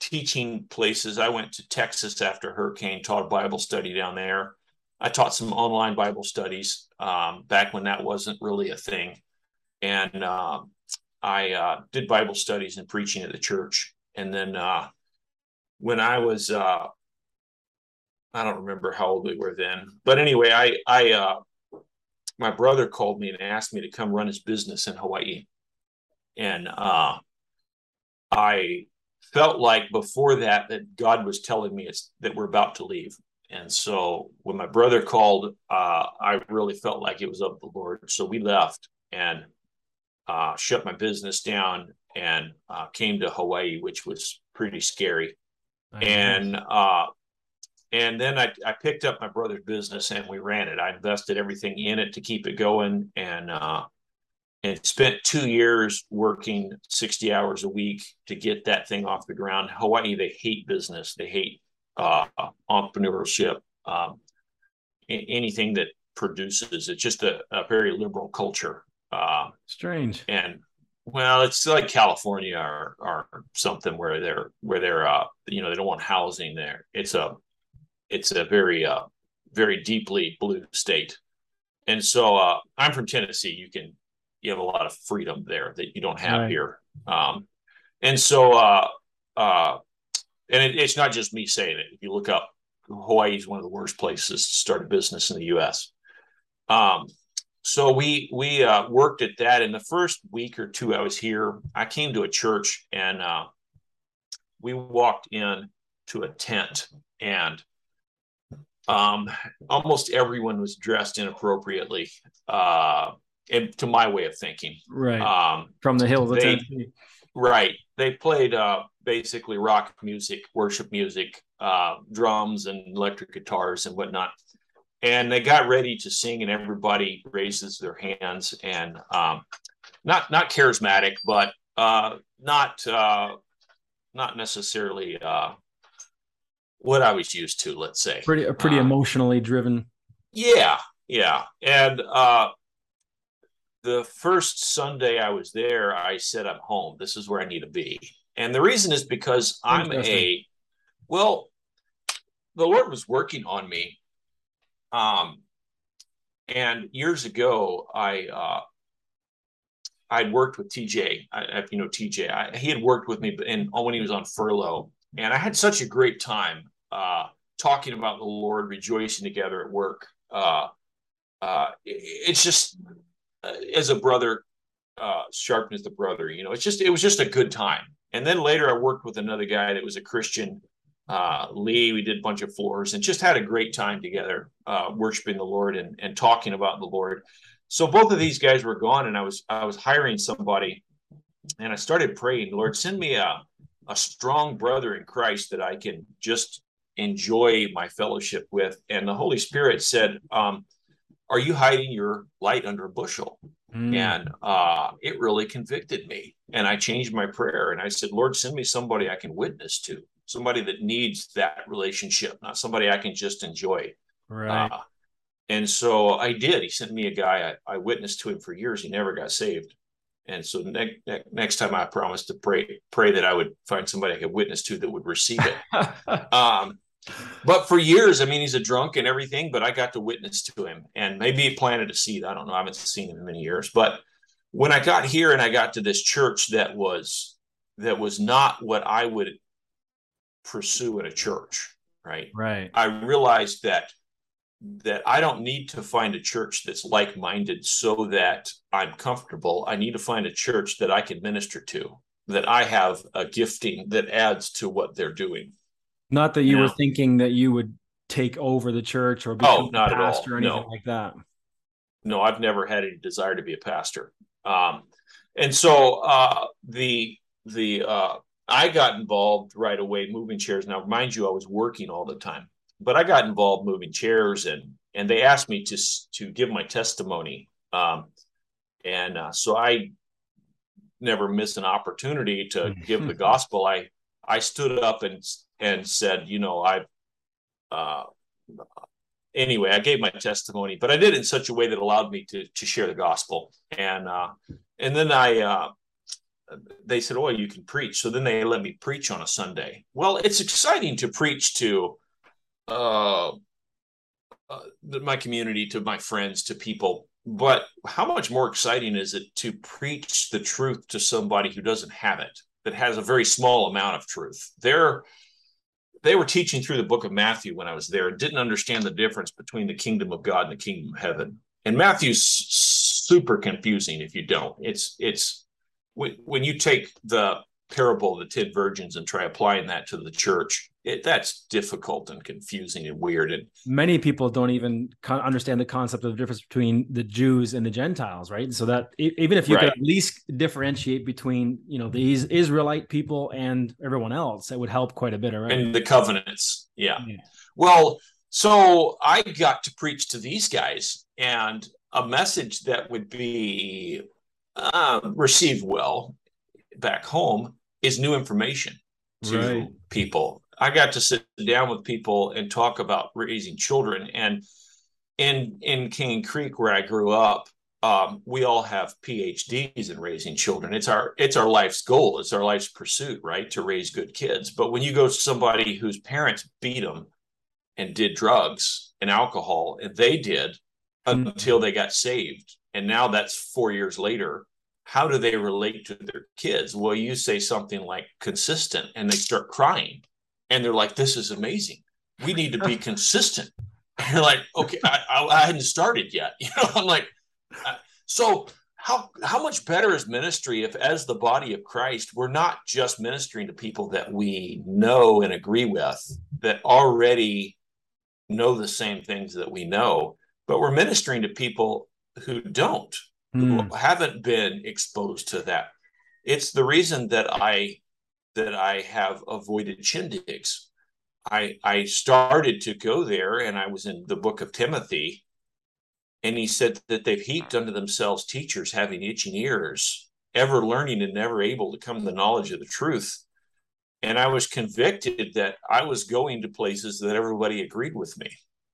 teaching places. I went to Texas after Hurricane, taught a Bible study down there. I taught some online Bible studies um, back when that wasn't really a thing. And uh, I uh, did Bible studies and preaching at the church. And then uh, when I was, uh, I don't remember how old we were then, but anyway, I, I uh, my brother called me and asked me to come run his business in Hawaii. And uh, I felt like before that, that God was telling me it's, that we're about to leave. And so when my brother called, uh, I really felt like it was of the Lord. So we left and uh, shut my business down and uh, came to Hawaii, which was pretty scary. Nice. And uh, and then I, I picked up my brother's business and we ran it. I invested everything in it to keep it going, and uh, and spent two years working sixty hours a week to get that thing off the ground. Hawaii, they hate business. They hate Uh, entrepreneurship, um, anything that produces. It's just a, a very liberal culture. Uh, Strange. And well, it's like California or, or something where they're where they're uh, you know, they don't want housing there. It's a it's a very uh, very deeply blue state. And so uh, I'm from Tennessee. You can you have a lot of freedom there that you don't have right here. Um, and so. Uh, uh, And it, it's not just me saying it. If you look up, Hawaii is one of the worst places to start a business in the U S. Um, so we we uh, worked at that. In the first week or two I was here, I came to a church, and uh, we walked in to a tent and um, almost everyone was dressed inappropriately, uh, and to my way of thinking, right, um, from the hills of Tennessee. Right. They played uh, basically rock music, worship music, uh, drums and electric guitars and whatnot. And they got ready to sing, and everybody raises their hands, and um, not not charismatic, but uh, not uh, not necessarily uh, what I was used to. Let's say pretty pretty uh, emotionally driven. Yeah, yeah. And uh, the first Sunday I was there, I said, "I'm home. This is where I need to be." And the reason is because I'm a well, the Lord was working on me. Um, and years ago, I, uh, I'd worked with T J, I, you know, T J, I, he had worked with me in, when he was on furlough, and I had such a great time, uh, talking about the Lord, rejoicing together at work. Uh, uh, it, it's just uh, as a brother, uh, sharpens the brother, you know, it's just, it was just a good time. And then later I worked with another guy that was a Christian, Uh, Lee, we did a bunch of floors and just had a great time together, uh, worshiping the Lord and, and talking about the Lord. So both of these guys were gone, and I was I was hiring somebody, and I started praying, Lord, send me a, a strong brother in Christ that I can just enjoy my fellowship with. And the Holy Spirit said, um, are you hiding your light under a bushel? Mm. And uh, it really convicted me. And I changed my prayer, and I said, Lord, send me somebody I can witness to. Somebody that needs that relationship, not somebody I can just enjoy. Right. Uh, and so I did. He sent me a guy. I, I witnessed to him for years. He never got saved. And so ne- ne- next time I promised to pray, pray that I would find somebody I could witness to that would receive it. um, but for years, I mean, he's a drunk and everything, but I got to witness to him, and maybe he planted a seed. I don't know. I haven't seen him in many years, but when I got here and I got to this church, that was, that was not what I would pursue at a church, right? Right. I realized that that I don't need to find a church that's like-minded so that I'm comfortable. I need to find a church that I can minister to, that I have a gifting that adds to what they're doing. Not that you now, were thinking that you would take over the church or become oh, not a pastor or anything no. like that. No, I've never had any desire to be a pastor. Um, and so uh, the the uh, I got involved right away moving chairs. Now, mind you, I was working all the time, but I got involved moving chairs, and and they asked me to to give my testimony. Um, and uh, so I never missed an opportunity to give the gospel. I I stood up and and said, you know, I uh, anyway, I gave my testimony, but I did it in such a way that allowed me to to share the gospel. And uh, and then I. Uh, They said, oh, you can preach. So then they let me preach on a Sunday. Well, it's exciting to preach to uh, uh, my community, to my friends, to people. But how much more exciting is it to preach the truth to somebody who doesn't have it, that has a very small amount of truth? They're, they were teaching through the book of Matthew when I was there and didn't understand the difference between the kingdom of God and the kingdom of heaven. And Matthew's super confusing if you don't. It's it's. When you take the parable of the ten virgins and try applying that to the church, it, that's difficult and confusing and weird. And many people don't even understand the concept of the difference between the Jews and the Gentiles, right? So that even if you right. could at least differentiate between, you know, the Israelite people and everyone else, that would help quite a bit, right? And the covenants, yeah. yeah. Well, so I got to preach to these guys, and a message that would be Uh, received well back home is new information to right. people. I got to sit down with people and talk about raising children. And in in King Creek, where I grew up, um, we all have P H Ds in raising children. It's our it's our life's goal. It's our life's pursuit, right, to raise good kids. But when you go to somebody whose parents beat them and did drugs and alcohol, and they did mm-hmm. until they got saved, and now that's four years later, how do they relate to their kids? Well, you say something like consistent, and they start crying, and they're like, this is amazing. We need to be consistent. And you're like, okay, I, I, I hadn't started yet. You know, I'm like, uh, so how how much better is ministry if, as the body of Christ, we're not just ministering to people that we know and agree with, that already know the same things that we know, but we're ministering to people who don't, mm. who haven't been exposed to that. It's the reason that I that I have avoided shindigs. I, I started to go there, and I was in the book of Timothy, and he said that they've heaped unto themselves teachers having itching ears, ever learning and never able to come to the knowledge of the truth. And I was convicted that I was going to places that everybody agreed with me.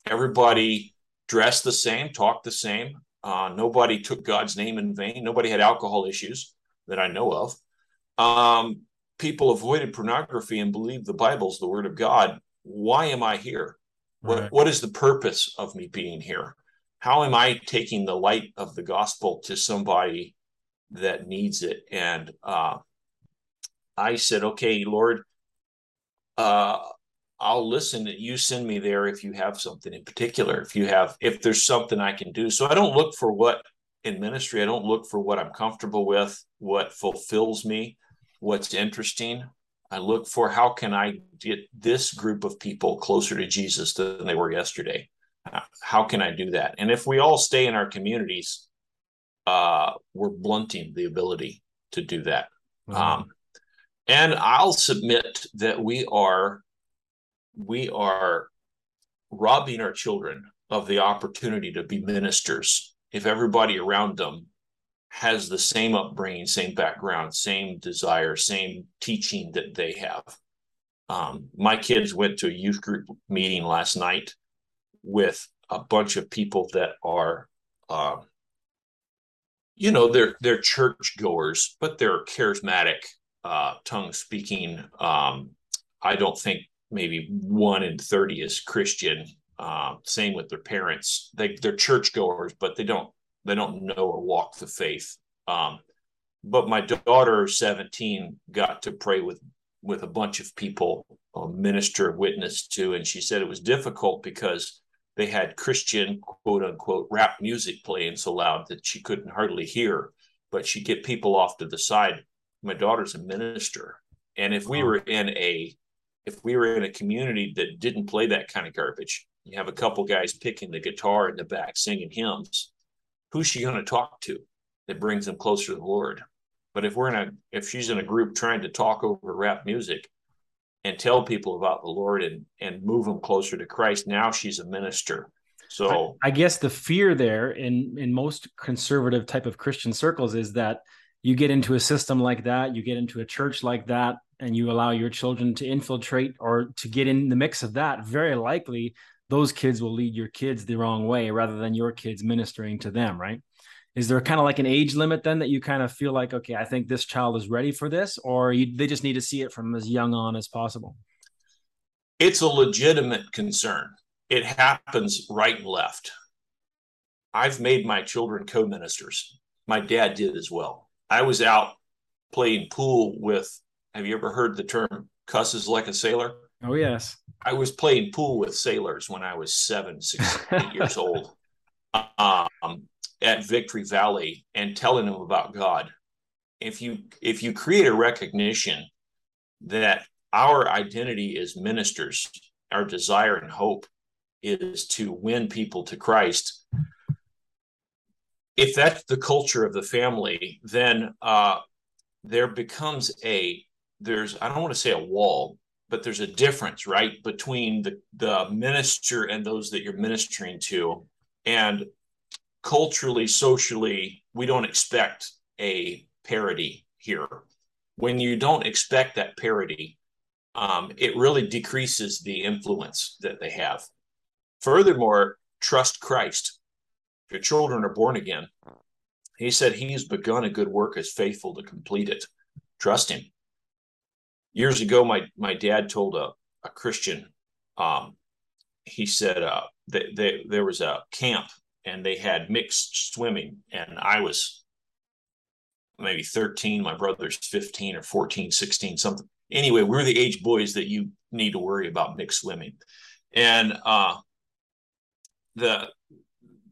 Everybody dressed the same, talked the same. Uh, nobody took God's name in vain. Nobody had alcohol issues that I know of. Um, people avoided pornography and believed the Bible's the word of God. Why am I here? What, right. what is the purpose of me being here? How am I taking the light of the gospel to somebody that needs it? And uh, I said, okay, Lord, uh, I'll listen that you send me there if you have something in particular, if you have, if there's something I can do. So I don't look for what in ministry, I don't look for what I'm comfortable with, what fulfills me, what's interesting. I look for how can I get this group of people closer to Jesus than they were yesterday? How can I do that? And if we all stay in our communities, uh, we're blunting the ability to do that. Mm-hmm. Um, and I'll submit that we are we are robbing our children of the opportunity to be ministers if everybody around them has the same upbringing, same background, same desire, same teaching that they have. Um, my kids went to a youth group meeting last night with a bunch of people that are, uh, you know, they're, they're churchgoers, but they're charismatic, uh, tongue speaking. Um, I don't think maybe one in thirty is Christian. Uh, same with their parents. They, they're churchgoers, but they don't, they don't know or walk the faith. Um, but my daughter, seventeen, got to pray with, with a bunch of people, a minister, witness to, and she said it was difficult because they had Christian, quote unquote, rap music playing so loud that she couldn't hardly hear, but she'd get people off to the side. My daughter's a minister. And if we were in a, if we were in a community that didn't play that kind of garbage, you have a couple guys picking the guitar in the back, singing hymns, who's she going to talk to that brings them closer to the Lord? But if we're in a, if she's in a group trying to talk over rap music and tell people about the Lord and, and move them closer to Christ, now she's a minister. So I, I guess the fear there in, in most conservative type of Christian circles is that you get into a system like that, you get into a church like that, and you allow your children to infiltrate or to get in the mix of that. Very likely those kids will lead your kids the wrong way rather than your kids ministering to them, right? Is there kind of like an age limit then that you kind of feel like, okay, I think this child is ready for this, or you, they just need to see it from as young on as possible? It's a legitimate concern. It happens right and left. I've made my children co-ministers. My dad did as well. I was out playing pool with, have you ever heard the term cusses like a sailor? Oh, yes. I was playing pool with sailors when I was seven, six, eight years old. Um, at Victory Valley, and telling them about God. If you if you create a recognition that our identity as ministers, our desire and hope is to win people to Christ, if that's the culture of the family, then uh, there becomes a, there's, I don't want to say a wall, but there's a difference, right, between the, the minister and those that you're ministering to. And culturally, socially, we don't expect a parity here. When you don't expect that parity, um, it really decreases the influence that they have. Furthermore, trust Christ. If your children are born again, he said he has begun a good work, is faithful to complete it. Trust him. Years ago, my, my dad told a, a Christian, um, he said uh, that, that there was a camp, and they had mixed swimming, and I was maybe thirteen, my brother's fifteen or fourteen, sixteen, something. Anyway, we're the age boys that you need to worry about mixed swimming. And uh, the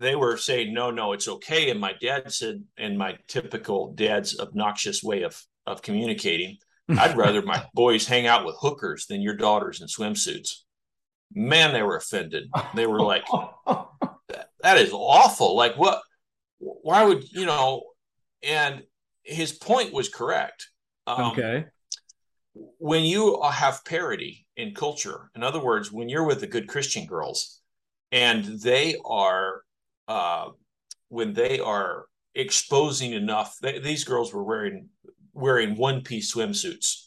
they were saying, no, no, it's okay. And my dad said, in my typical dad's obnoxious way of, of communicating, I'd rather my boys hang out with hookers than your daughters in swimsuits. Man, they were offended. They were like, that is awful. Like, what, why would, you know, and his point was correct. Um, okay. When you have parity in culture, in other words, when you're with the good Christian girls and they are, uh, when they are exposing enough, they, these girls were wearing, wearing one-piece swimsuits.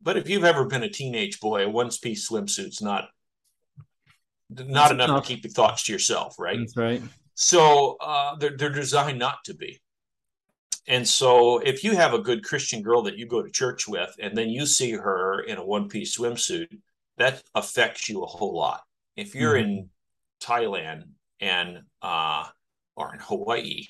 But if you've ever been a teenage boy, a one-piece swimsuit's not, not That's enough, enough to keep your thoughts to yourself, right? That's right. So uh, they're, they're designed not to be. And so if you have a good Christian girl that you go to church with, and then you see her in a one-piece swimsuit, that affects you a whole lot. If you're mm-hmm. in Thailand and uh, or in Hawaii,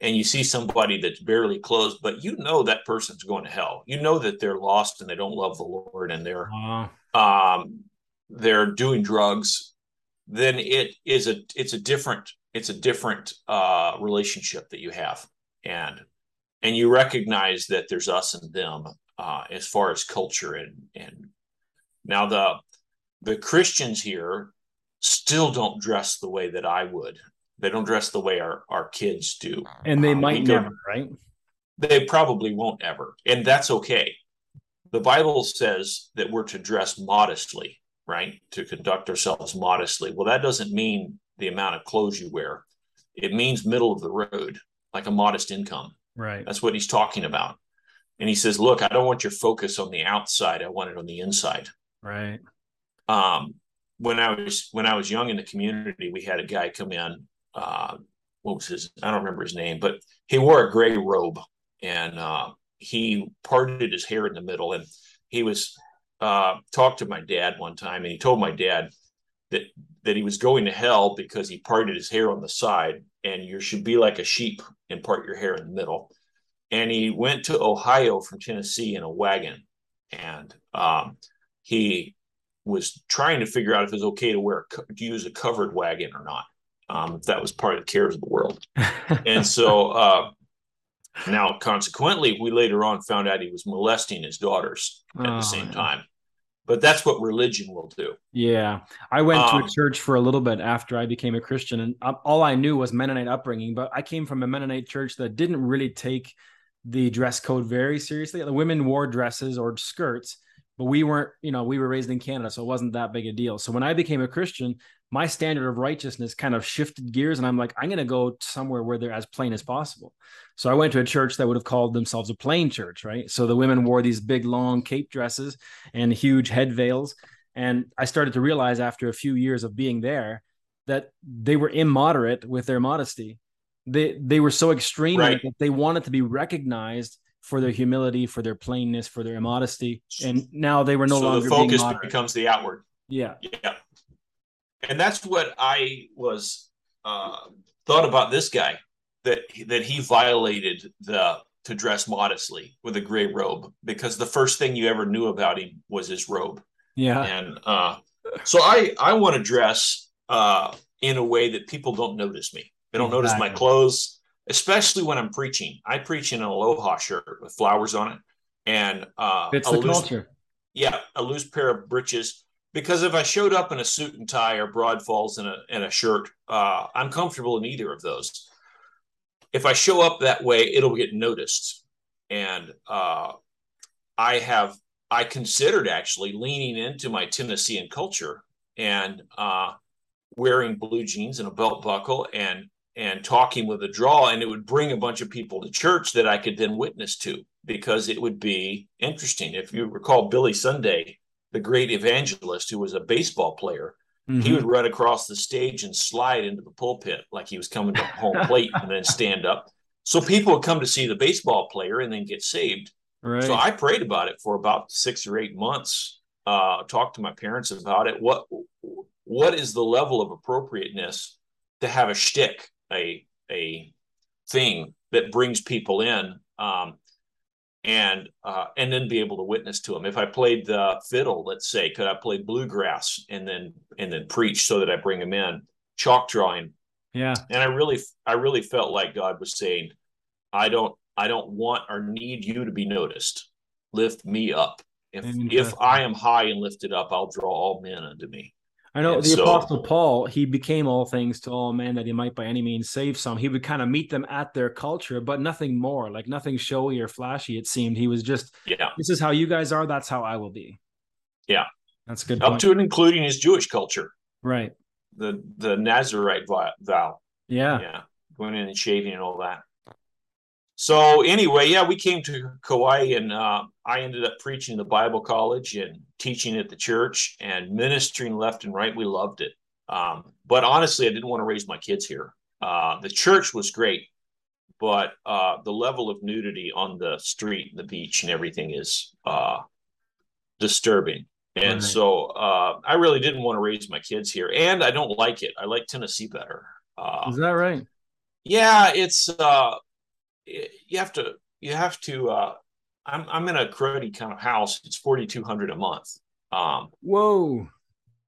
and you see somebody that's barely clothed, but you know that person's going to hell. You know that they're lost and they don't love the Lord, and they're uh-huh. um, they're doing drugs. Then it is a it's a different it's a different uh, relationship that you have, and. And you recognize that there's us and them uh, as far as culture. And, and now the the Christians here still don't dress the way that I would. They don't dress the way our, our kids do. And they um, might never, right? They probably won't ever. And that's okay. The Bible says that we're to dress modestly, right? To conduct ourselves modestly. Well, that doesn't mean the amount of clothes you wear. It means middle of the road, like a modest income. Right. That's what he's talking about. And he says, look, I don't want your focus on the outside. I want it on the inside. Right. Um, when I was, when I was young in the community, we had a guy come in, uh, what was his, I don't remember his name, but he wore a gray robe and, uh, he parted his hair in the middle. And he was, uh, talked to my dad one time, and he told my dad that, that he was going to hell because he parted his hair on the side, and you should be like a sheep and part your hair in the middle. And he went to Ohio from Tennessee in a wagon. And um, he was trying to figure out if it was okay to wear, to use a covered wagon or not. Um, if that was part of the cares of the world. And so uh, now, consequently, we later on found out he was molesting his daughters at oh, the same man. time. But that's what religion will do. Yeah. I went um, to a church for a little bit after I became a Christian, and all I knew was Mennonite upbringing, but I came from a Mennonite church that didn't really take the dress code very seriously. The women wore dresses or skirts, but we weren't, you know, we were raised in Canada, so it wasn't that big a deal. So when I became a Christian, my standard of righteousness kind of shifted gears, and I'm like, I'm going to go somewhere where they're as plain as possible. So I went to a church that would have called themselves a plain church, right? So the women wore these big, long cape dresses and huge head veils. And I started to realize after a few years of being there that they were immoderate with their modesty. They they were so extreme right. that they wanted to be recognized for their humility, for their plainness, for their immodesty. And now they were no so longer being moderate. So the focus becomes the outward. Yeah. Yeah. And that's what I was uh, thought about this guy, that that he violated the to dress modestly with a gray robe, because the first thing you ever knew about him was his robe. Yeah. And uh, so I, I want to dress uh, in a way that people don't notice me. They don't exactly. notice my clothes, especially when I'm preaching. I preach in an Aloha shirt with flowers on it. And uh, it's the loose, culture. Yeah. A loose pair of breeches. Because if I showed up in a suit and tie or broad falls and a, and a shirt, uh, I'm comfortable in either of those. If I show up that way, it'll get noticed. And uh, I have, I considered actually leaning into my Tennessean culture and uh, wearing blue jeans and a belt buckle and, and talking with a drawl. And it would bring a bunch of people to church that I could then witness to, because it would be interesting. If you recall Billy Sunday, the great evangelist who was a baseball player, mm-hmm. he would run across the stage and slide into the pulpit like he was coming to home plate and then stand up. So people would come to see the baseball player and then get saved. Right. So I prayed about it for about six or eight months, uh, talked to my parents about it. What, what is the level of appropriateness to have a shtick, a, a thing that brings people in, um, and uh, and then be able to witness to them. If I played the fiddle, let's say, could I play bluegrass and then and then preach so that I bring them in? Chalk drawing, Yeah. And I really, I really felt like God was saying, I don't, I don't want or need you to be noticed. Lift me up. If, if I am high and lifted up, I'll draw all men unto me. I know and the so, Apostle Paul, he became all things to all men that he might by any means save some. He would kind of meet them at their culture, but nothing more, like nothing showy or flashy, it seemed. He was just, yeah. This is how you guys are, that's how I will be. Yeah. That's a good point. Up to and including his Jewish culture. Right. The the Nazirite vow. Yeah. Yeah. Going in and shaving and all that. So anyway, yeah, we came to Kauai, and uh, I ended up preaching the Bible college and teaching at the church and ministering left and right. We loved it. Um, but honestly, I didn't want to raise my kids here. Uh, the church was great, but uh, the level of nudity on the street, the beach and everything is uh, disturbing. And right. so uh, I really didn't want to raise my kids here, and I don't like it. I like Tennessee better. Uh, is that right? Yeah, it's... Uh, You have to, you have to, uh, I'm, I'm in a cruddy kind of house. It's forty-two hundred dollars a month. Um, Whoa.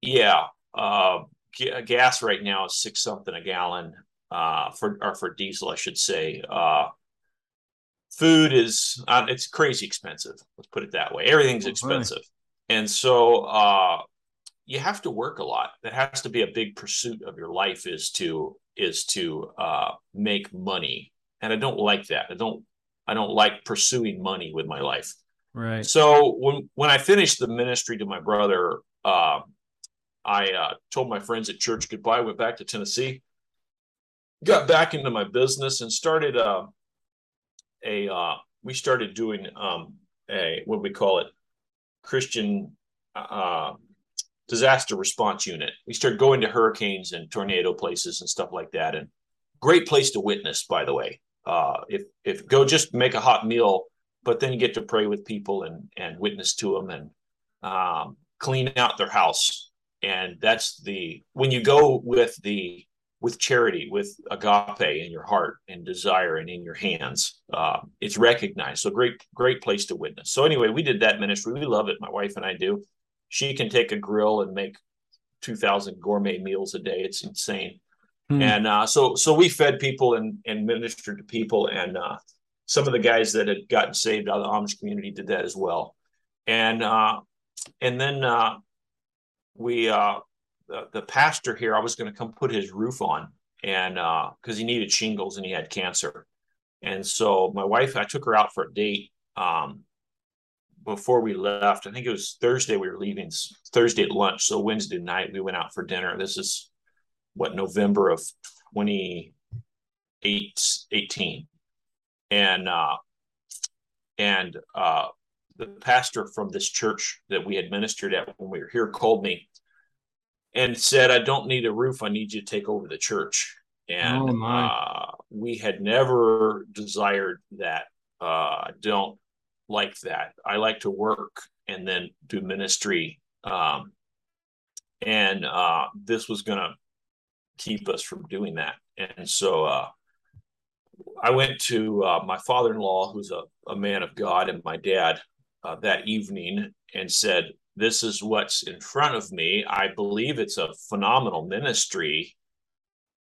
Yeah. Uh, g- gas right now is six something a gallon, uh, for, or for diesel, I should say. Uh, food is, uh, it's crazy expensive. Let's put it that way. Everything's oh, expensive. Right. And so, uh, you have to work a lot. That has to be a big pursuit of your life is to, is to, uh, make money. And I don't like that. I don't, I don't like pursuing money with my life. Right. So when, when I finished the ministry to my brother, uh, I uh, told my friends at church goodbye, went back to Tennessee, got back into my business and started uh, a, uh, we started doing um, a, what we call it, Christian uh, disaster response unit. We started going to hurricanes and tornado places and stuff like that. And great place to witness, by the way. Uh, if if go just make a hot meal, but then you get to pray with people and and witness to them and um, clean out their house. And that's the when you go with the with charity, with agape in your heart and desire and in your hands, uh, it's recognized. So great great place to witness. So anyway, we did that ministry. We love it. My wife and I do. She can take a grill and make two thousand gourmet meals a day. It's insane. And uh, so so we fed people and, and ministered to people. And uh, some of the guys that had gotten saved out of the Amish community did that as well. And uh, and then uh, we uh, the, the pastor here, I was going to come put his roof on and because uh, he needed shingles and he had cancer. And so my wife, I took her out for a date um, before we left. I think it was Thursday we were leaving, Thursday at lunch. So Wednesday night we went out for dinner. This is what, November of twenty eighteen. And, uh, and, uh, the pastor from this church that we had ministered at when we were here called me and said, I don't need a roof. I need you to take over the church. And, oh my. uh, we had never desired that. Uh, don't like that. I like to work and then do ministry. Um, and, uh, this was going to keep us from doing that. And so uh, I went to uh, my father-in-law, who's a, a man of God, and my dad uh, that evening and said, this is what's in front of me. I believe it's a phenomenal ministry.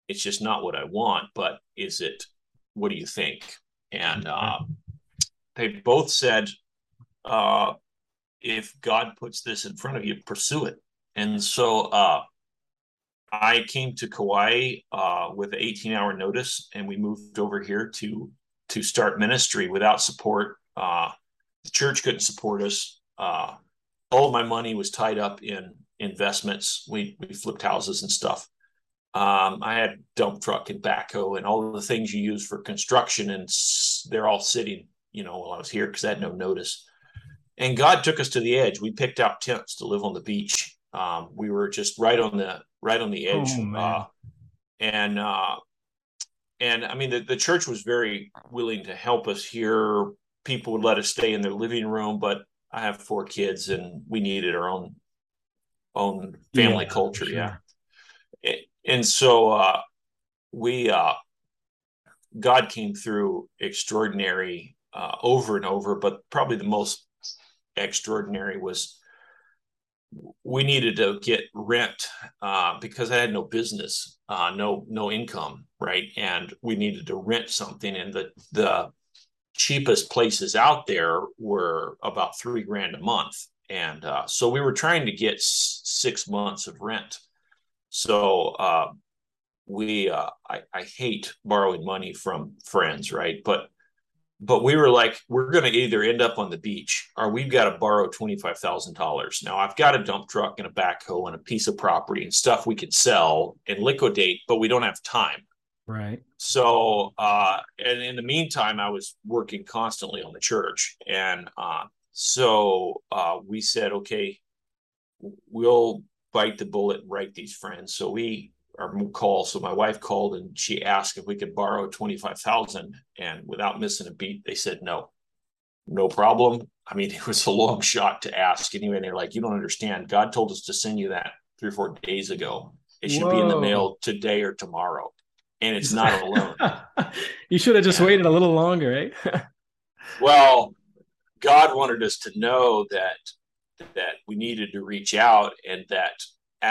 It's just not what I want, but is it, what do you think? And uh, they both said, uh, if God puts this in front of you, pursue it. And so uh, I came to Kauai uh, with an eighteen-hour notice, and we moved over here to to start ministry without support. Uh, the church couldn't support us. Uh, all of my money was tied up in investments. We we flipped houses and stuff. Um, I had dump truck and backhoe and all of the things you use for construction, and they're all sitting, you know, while I was here because I had no notice. And God took us to the edge. We picked out tents to live on the beach. Um, we were just right on the right on the edge. Oh, uh, and, uh, and I mean, the, the church was very willing to help us here. People would let us stay in their living room, but I have four kids and we needed our own, own family yeah, culture. Sure. Yeah. And, and so, uh, we, uh, God came through extraordinary, uh, over and over, but probably the most extraordinary was we needed to get rent uh, because I had no business, uh, no no income, right? And we needed to rent something, and the the cheapest places out there were about three grand a month, and uh, so we were trying to get s- six months of rent. So uh, we uh, I, I hate borrowing money from friends, right? But But we were like, we're going to either end up on the beach or we've got to borrow twenty-five thousand dollars. Now, I've got a dump truck and a backhoe and a piece of property and stuff we can sell and liquidate, but we don't have time. Right. So, uh, and in the meantime, I was working constantly on the church. And uh, so uh, we said, okay, we'll bite the bullet and write these friends. So we Or call. So my wife called and she asked if we could borrow twenty-five thousand, and without missing a beat, they said no, no problem. I mean, it was a long shot to ask anyway. They're like, you don't understand. God told us to send you that three or four days ago. It should Whoa. be in the mail today or tomorrow, and it's not a loan. You should have just yeah. waited a little longer, right? Well, God wanted us to know that that we needed to reach out, and that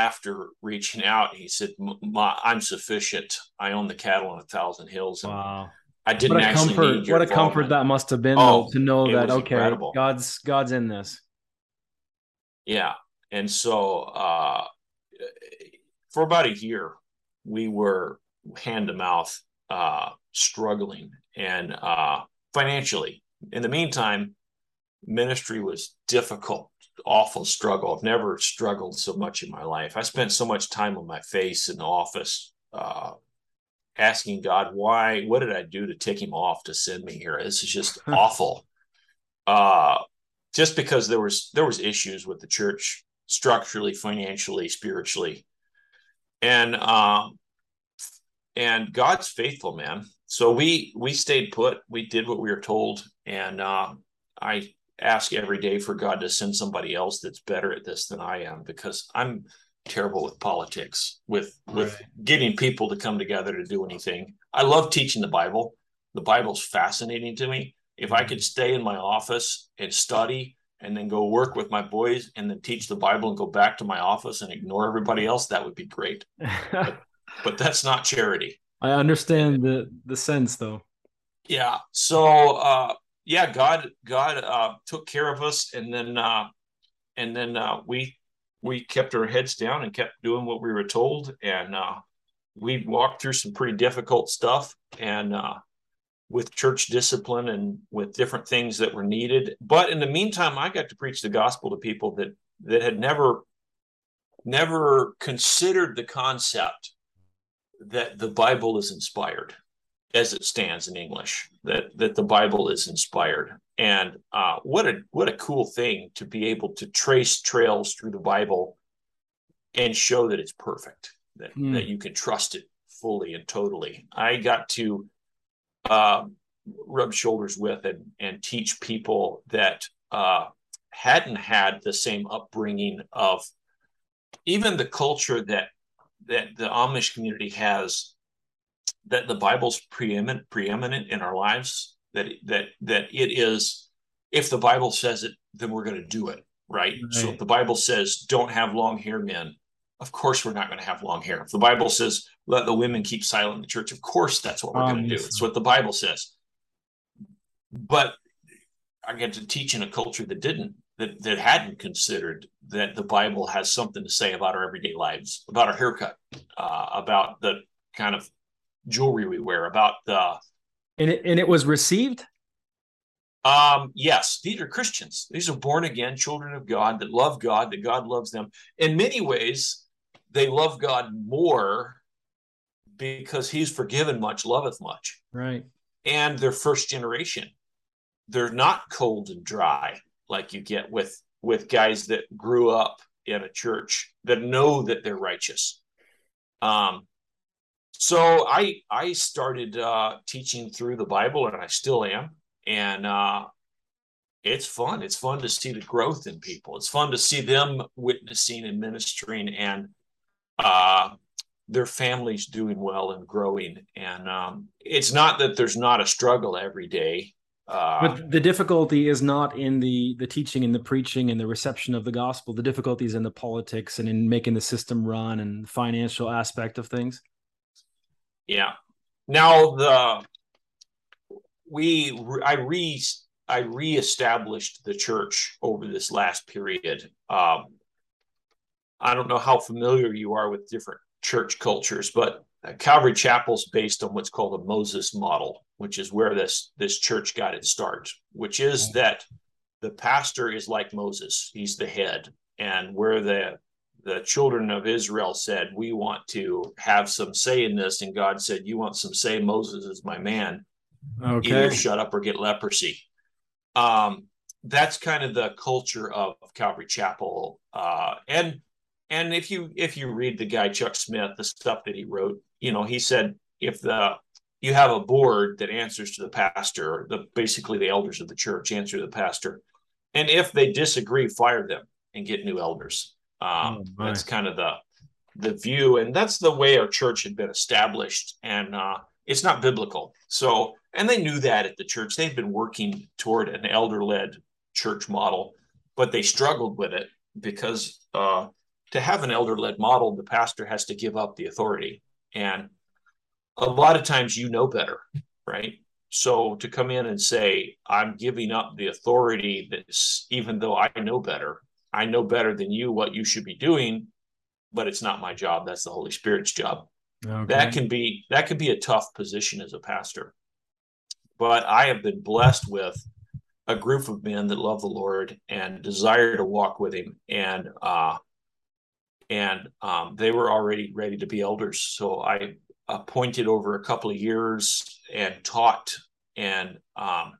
after reaching out, he said, my, I'm sufficient. I own the cattle on a thousand hills. And wow. I didn't what a actually comfort, need your What a comfort that must have been oh, to know that, okay, incredible. God's God's in this. Yeah. And so uh, for about a year, we were hand to mouth, uh, struggling and uh, financially. In the meantime, ministry was difficult. Awful struggle. I've never struggled so much in my life. I spent so much time on my face in the office, uh, asking God, why, what did I do to tick him off to send me here? This is just awful. Uh, just because there was, there was issues with the church structurally, financially, spiritually. And, um, and God's faithful, man. So we, we stayed put, we did what we were told. And, uh, I, ask every day for God to send somebody else that's better at this than I am, because I'm terrible with politics, with, right. with getting people to come together to do anything. I love teaching the Bible. The Bible's fascinating to me. If I could stay in my office and study and then go work with my boys and then teach the Bible and go back to my office and ignore everybody else, that would be great. but, but that's not charity. I understand the, the sense though. Yeah. So, uh, Yeah, God, God uh, took care of us, and then, uh, and then uh, we we kept our heads down and kept doing what we were told, and uh, we walked through some pretty difficult stuff, and uh, with church discipline and with different things that were needed. But in the meantime, I got to preach the gospel to people that that had never, never considered the concept that the Bible is inspired. As it stands in English, that that the Bible is inspired. And uh, what a what a cool thing to be able to trace trails through the Bible and show that it's perfect, that, mm. that you can trust it fully and totally. I got to uh, rub shoulders with and, and teach people that uh, hadn't had the same upbringing of even the culture that that the Amish community has, that the Bible's preeminent preeminent in our lives, that, that, that it is, if the Bible says it, then we're going to do it. Right? Right. So if the Bible says, don't have long hair, men, of course, we're not going to have long hair. If the Bible says, let the women keep silent in the church, of course, that's what we're um, going to do. It's what the Bible says. But I get to teach in a culture that didn't, that, that hadn't considered that the Bible has something to say about our everyday lives, about our haircut, uh, about the kind of jewelry we wear, about the and it, and it was received. Um, yes, these are Christians. These are born again children of God that love God, that God loves them. In many ways, they love God more because He's forgiven much, loveth much. Right. And they're first generation. They're not cold and dry like you get with with guys that grew up in a church that know that they're righteous. Um. So I I started uh, teaching through the Bible, and I still am, and uh, it's fun. It's fun to see the growth in people. It's fun to see them witnessing and ministering, and uh, their families doing well and growing. And um, it's not that there's not a struggle every day. Uh, but the difficulty is not in the the teaching and the preaching and the reception of the gospel. The difficulty is in the politics and in making the system run and the financial aspect of things. Yeah. Now the we I re I reestablished the church over this last period. Um, I don't know how familiar you are with different church cultures, but Calvary Chapel's based on what's called a Moses model, which is where this this church got its start, which is that the pastor is like Moses. He's the head. And where the the children of Israel said, we want to have some say in this. And God said, you want some say? Moses is my man. Okay. Either shut up or get leprosy. Um, that's kind of the culture of, of Calvary Chapel. Uh, and and if you if you read the guy, Chuck Smith, the stuff that he wrote, you know, he said, if the you have a board that answers to the pastor, the basically the elders of the church answer to the pastor. And if they disagree, fire them and get new elders. Um, oh, that's kind of the the view. And that's the way our church had been established. And uh, it's not biblical. So, and they knew that at the church. They've been working toward an elder-led church model, but they struggled with it because uh, to have an elder-led model, the pastor has to give up the authority. And a lot of times you know better, right? So to come in and say, I'm giving up the authority, that's, even though I know better, I know better than you what you should be doing, but it's not my job. That's the Holy Spirit's job. Okay. That can be that can be a tough position as a pastor. But I have been blessed with a group of men that love the Lord and desire to walk with Him, and uh, and um, they were already ready to be elders. So I appointed over a couple of years and taught and um,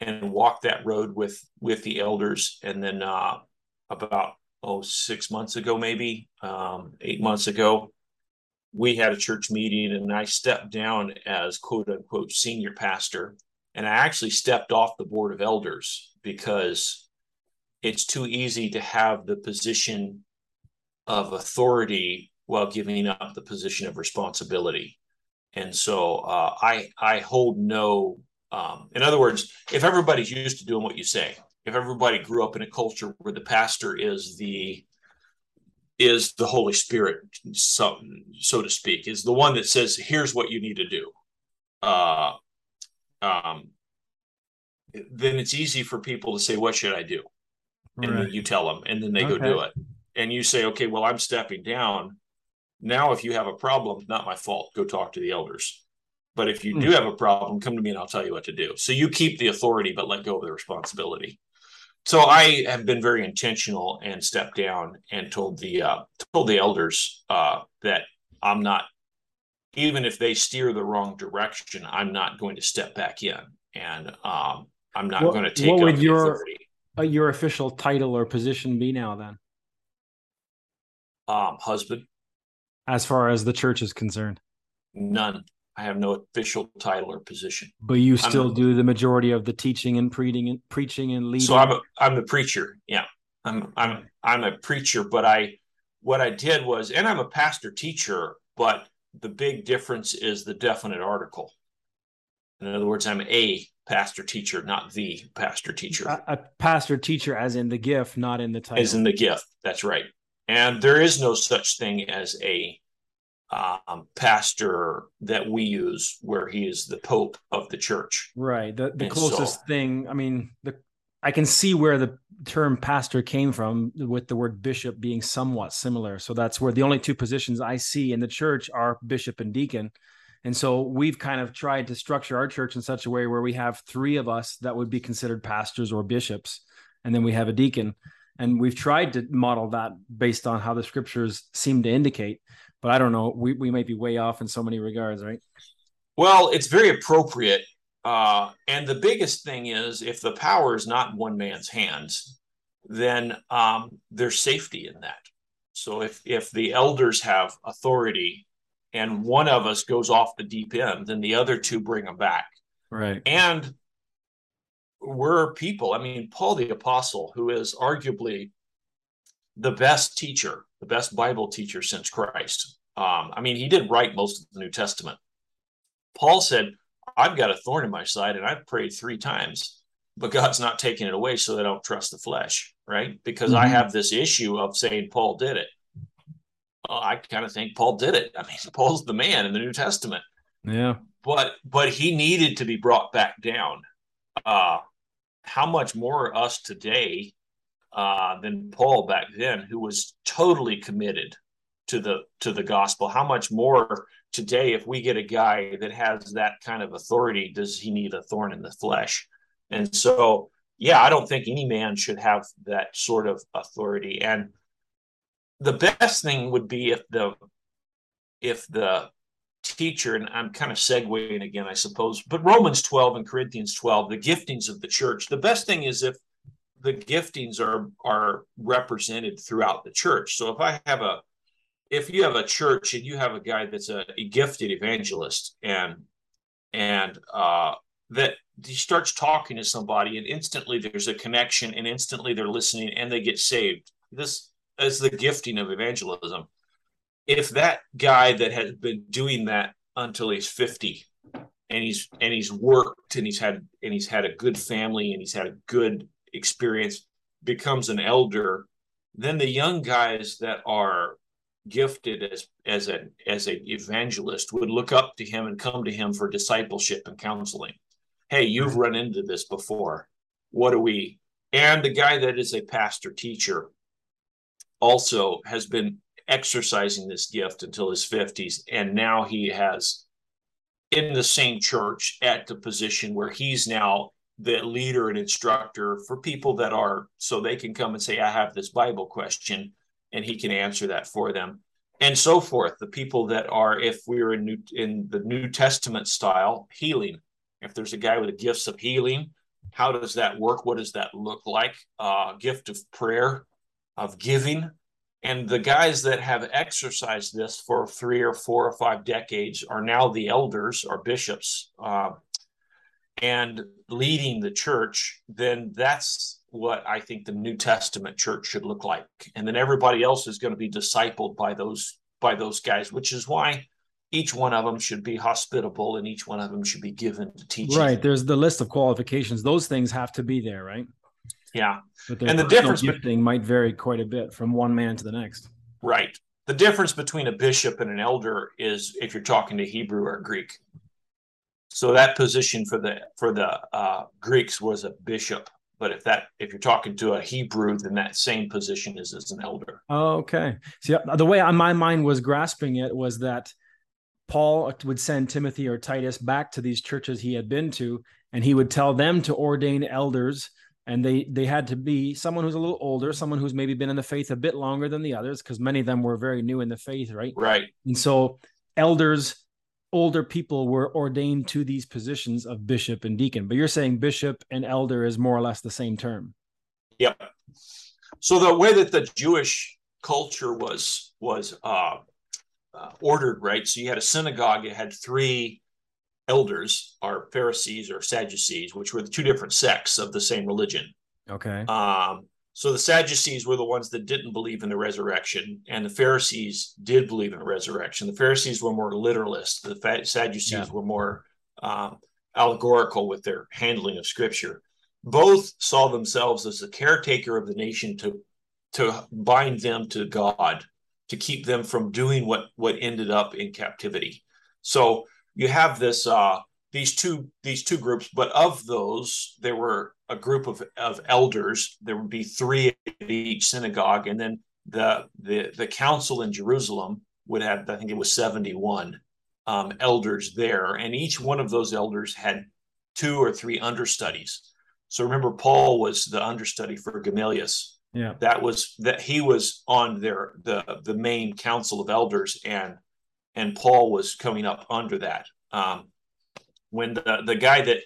and walked that road with with the elders, and then. Uh, About oh six months ago, maybe um, eight months ago, we had a church meeting, and I stepped down as "quote unquote" senior pastor, and I actually stepped off the board of elders because it's too easy to have the position of authority while giving up the position of responsibility. And so uh, I I hold no. Um, in other words, if everybody's used to doing what you say. If everybody grew up in a culture where the pastor is the is the Holy Spirit, so, so to speak, is the one that says, here's what you need to do, uh, um, then it's easy for people to say, what should I do? And right. Then you tell them, and then they okay. go do it. And you say, okay, well, I'm stepping down. Now, if you have a problem, not my fault. Go talk to the elders. But if you hmm. do have a problem, come to me and I'll tell you what to do. So you keep the authority, but let go of the responsibility. So I have been very intentional and stepped down and told the uh, told the elders uh, that I'm not, even if they steer the wrong direction, I'm not going to step back in, and um, I'm not what, going to take what would your authority. Uh, your official title or position be now then? Um, husband. As far as the church is concerned, none. I have no official title or position. But you still I'm, do the majority of the teaching and preaching and preaching and leading. So I'm a, I'm the preacher. Yeah. I'm I'm I'm a preacher, but I what I did was, and I'm a pastor teacher, but the big difference is the definite article. In other words, I'm a pastor teacher, not the pastor teacher. A, a pastor teacher as in the gift, not in the title. As in the gift. That's right. And there is no such thing as a Um, pastor that we use where he is the Pope of the church. Right. The, the closest so, thing, I mean, the, I can see where the term pastor came from with the word bishop being somewhat similar. So that's where the only two positions I see in the church are bishop and deacon. And so we've kind of tried to structure our church in such a way where we have three of us that would be considered pastors or bishops. And then we have a deacon. And we've tried to model that based on how the scriptures seem to indicate. But I don't know. We we may be way off in so many regards, right? Well, it's very appropriate. Uh, and the biggest thing is, if the power is not in one man's hands, then um, there's safety in that. So if if the elders have authority and one of us goes off the deep end, then the other two bring them back. Right. And we're people. I mean, Paul the Apostle, who is arguably the best teacher, the best Bible teacher since Christ. Um, I mean, he did write most of the New Testament. Paul said, I've got a thorn in my side and I've prayed three times, but God's not taking it away, so they don't trust the flesh, right? Because mm-hmm. I have this issue of saying Paul did it. Well, I kind of think Paul did it. I mean, Paul's the man in the New Testament. Yeah. But but he needed to be brought back down. Uh, how much more us today uh, than Paul back then, who was totally committed to the to the gospel? How much more today, if we get a guy that has that kind of authority, does he need a thorn in the flesh? And so, yeah, I don't think any man should have that sort of authority. And the best thing would be if the if the teacher, and I'm kind of segueing again, I suppose, but Romans twelve and Corinthians twelve, the giftings of the church, the best thing is if the giftings are are represented throughout the church. So if I have a, if you have a church and you have a guy that's a, a gifted evangelist and, and uh, that he starts talking to somebody and instantly there's a connection and instantly they're listening and they get saved. This is the gifting of evangelism. If that guy that has been doing that until he's fifty and he's, and he's worked and he's had, and he's had a good family and he's had a good experience, becomes an elder, then the young guys that are gifted as, as a, as an evangelist would look up to him and come to him for discipleship and counseling. Hey, you've run into this before. What do we, and the guy that is a pastor teacher also has been exercising this gift until his fifties. And now he has in the same church at the position where he's now the leader and instructor for people that are, so they can come and say, I have this Bible question, and he can answer that for them and so forth. The people that are, if we were in, new, in the New Testament style, healing. If there's a guy with the gifts of healing, how does that work? What does that look like? Uh, gift of prayer, of giving. And the guys that have exercised this for three or four or five decades are now the elders or bishops uh, and leading the church. Then that's what I think the New Testament church should look like. And then everybody else is going to be discipled by those by those guys, which is why each one of them should be hospitable and each one of them should be given to teaching. Right. There's the list of qualifications. Those things have to be there, right? Yeah. But and the difference between might vary quite a bit from one man to the next. Right. The difference between a bishop and an elder is if you're talking to Hebrew or Greek. So that position for the for the uh, Greeks was a bishop. But if that if you're talking to a Hebrew, then that same position is as an elder. Oh, okay. See, the way my mind was grasping it was that Paul would send Timothy or Titus back to these churches he had been to, and he would tell them to ordain elders. And they they had to be someone who's a little older, someone who's maybe been in the faith a bit longer than the others, because many of them were very new in the faith, right? Right. And so elders, older people were ordained to these positions of bishop and deacon. But you're saying bishop and elder is more or less the same term. Yep. So the way that the Jewish culture was was uh, uh, ordered, right? So you had a synagogue. It had three elders, or Pharisees or Sadducees, which were the two different sects of the same religion. Okay. Um, so the Sadducees were the ones that didn't believe in the resurrection, and the Pharisees did believe in the resurrection. The Pharisees were more literalist. The Sadducees yeah. were more um, allegorical with their handling of Scripture. Both saw themselves as the caretaker of the nation to to bind them to God, to keep them from doing what what ended up in captivity. So you have this uh, these two these two groups, but of those, there were a group of, of elders. There would be three at each synagogue, and then the the the council in Jerusalem would have, I think it was seventy-one um, elders there, and each one of those elders had two or three understudies. So remember, Paul was the understudy for Gamalias. Yeah, that was that he was on their the the main council of elders, and. And Paul was coming up under that. Um, when the, the guy that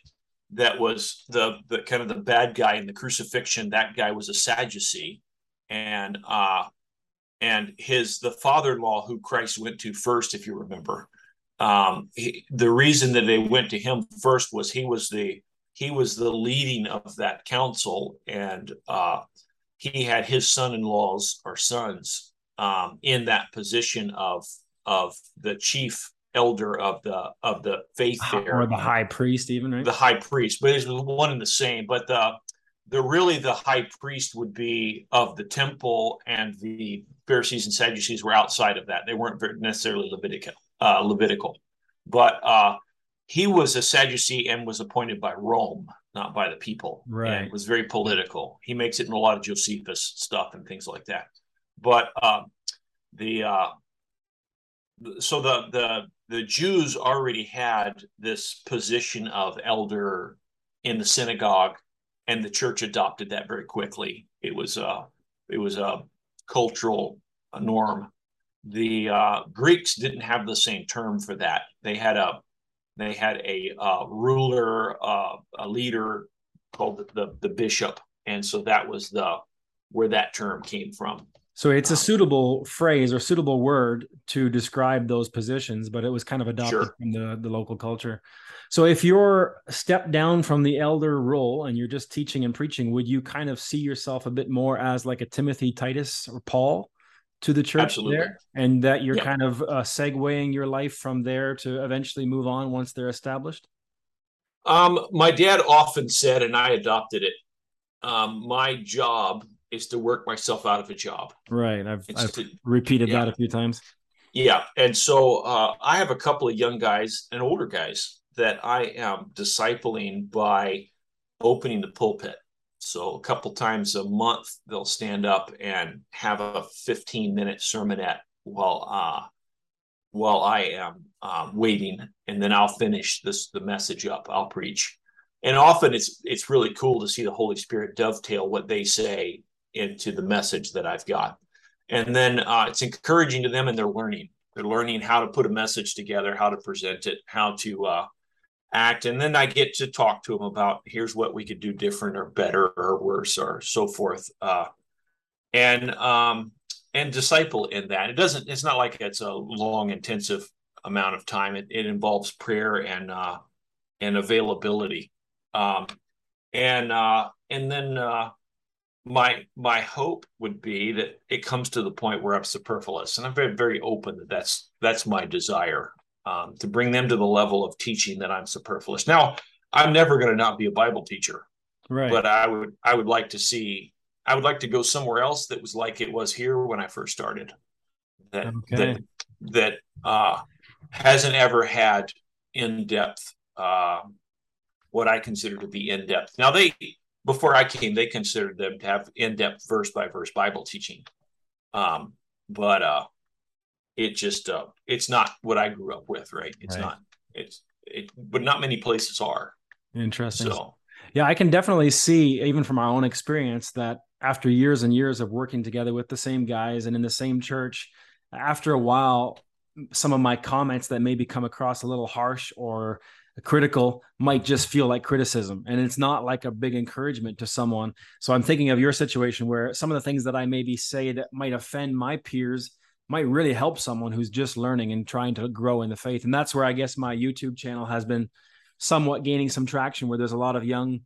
that was the, the kind of the bad guy in the crucifixion, that guy was a Sadducee, and uh, and his the father-in-law who Christ went to first, if you remember, um, he, the reason that they went to him first was he was the he was the leading of that council, and uh, he had his son-in-laws or sons um, in that position of. of the chief elder of the of the faith there, or the high priest, even right? The high priest, but it's one and the same. But the the really the high priest would be of the temple, and the Pharisees and Sadducees were outside of that. They weren't necessarily Levitical, uh, Levitical, but uh, he was a Sadducee and was appointed by Rome, not by the people. Right, and it was very political. He makes it in a lot of Josephus stuff and things like that. But uh, the uh, so the the the Jews already had this position of elder in the synagogue, and the church adopted that very quickly. It was a it was a cultural norm. The uh, Greeks didn't have the same term for that. They had a they had a uh, ruler, uh, a leader called the, the the bishop, and so that was the where that term came from. So it's a suitable phrase or suitable word to describe those positions, but it was kind of adopted sure. from the, the local culture. So if you're stepped down from the elder role and you're just teaching and preaching, would you kind of see yourself a bit more as like a Timothy, Titus, or Paul to the church Absolutely. There? And that you're yeah. kind of uh, segueing your life from there to eventually move on once they're established? Um, my dad often said, and I adopted it, um, my job is to work myself out of a job. Right. I've, I've to, repeated yeah. that a few times. Yeah. And so uh, I have a couple of young guys and older guys that I am discipling by opening the pulpit. So a couple times a month, they'll stand up and have a fifteen minute sermonette while, uh, while I am uh, waiting. And then I'll finish this, the message up. I'll preach. And often it's, it's really cool to see the Holy Spirit dovetail what they say into the message that I've got. And then uh, it's encouraging to them, and they're learning. They're learning how to put a message together, how to present it, how to uh, act. And then I get to talk to them about here's what we could do different or better or worse or so forth. Uh, and um, and disciple in that. It doesn't, it's not like it's a long, intensive amount of time. It, it involves prayer and, uh, and availability. Um, and uh, and then uh, My my hope would be that it comes to the point where I'm superfluous, and I'm very, very open that that's, that's my desire, um, to bring them to the level of teaching that I'm superfluous. Now, I'm never going to not be a Bible teacher, right? But I would I would like to see I would like to go somewhere else that was like it was here when I first started, that okay. that that uh, hasn't ever had in depth uh, what I consider to be in depth. Now they. Before I came, they considered them to have in-depth verse-by-verse Bible teaching. Um, but uh, it just, uh, it's not what I grew up with, right? It's right. not, it's, it, but not many places are. Interesting. So, yeah, I can definitely see, even from our own experience, that after years and years of working together with the same guys and in the same church, after a while, some of my comments that maybe come across a little harsh or critical might just feel like criticism, and it's not like a big encouragement to someone. So I'm thinking of your situation where some of the things that I maybe say that might offend my peers might really help someone who's just learning and trying to grow in the faith. And that's where I guess my YouTube channel has been somewhat gaining some traction, where there's a lot of young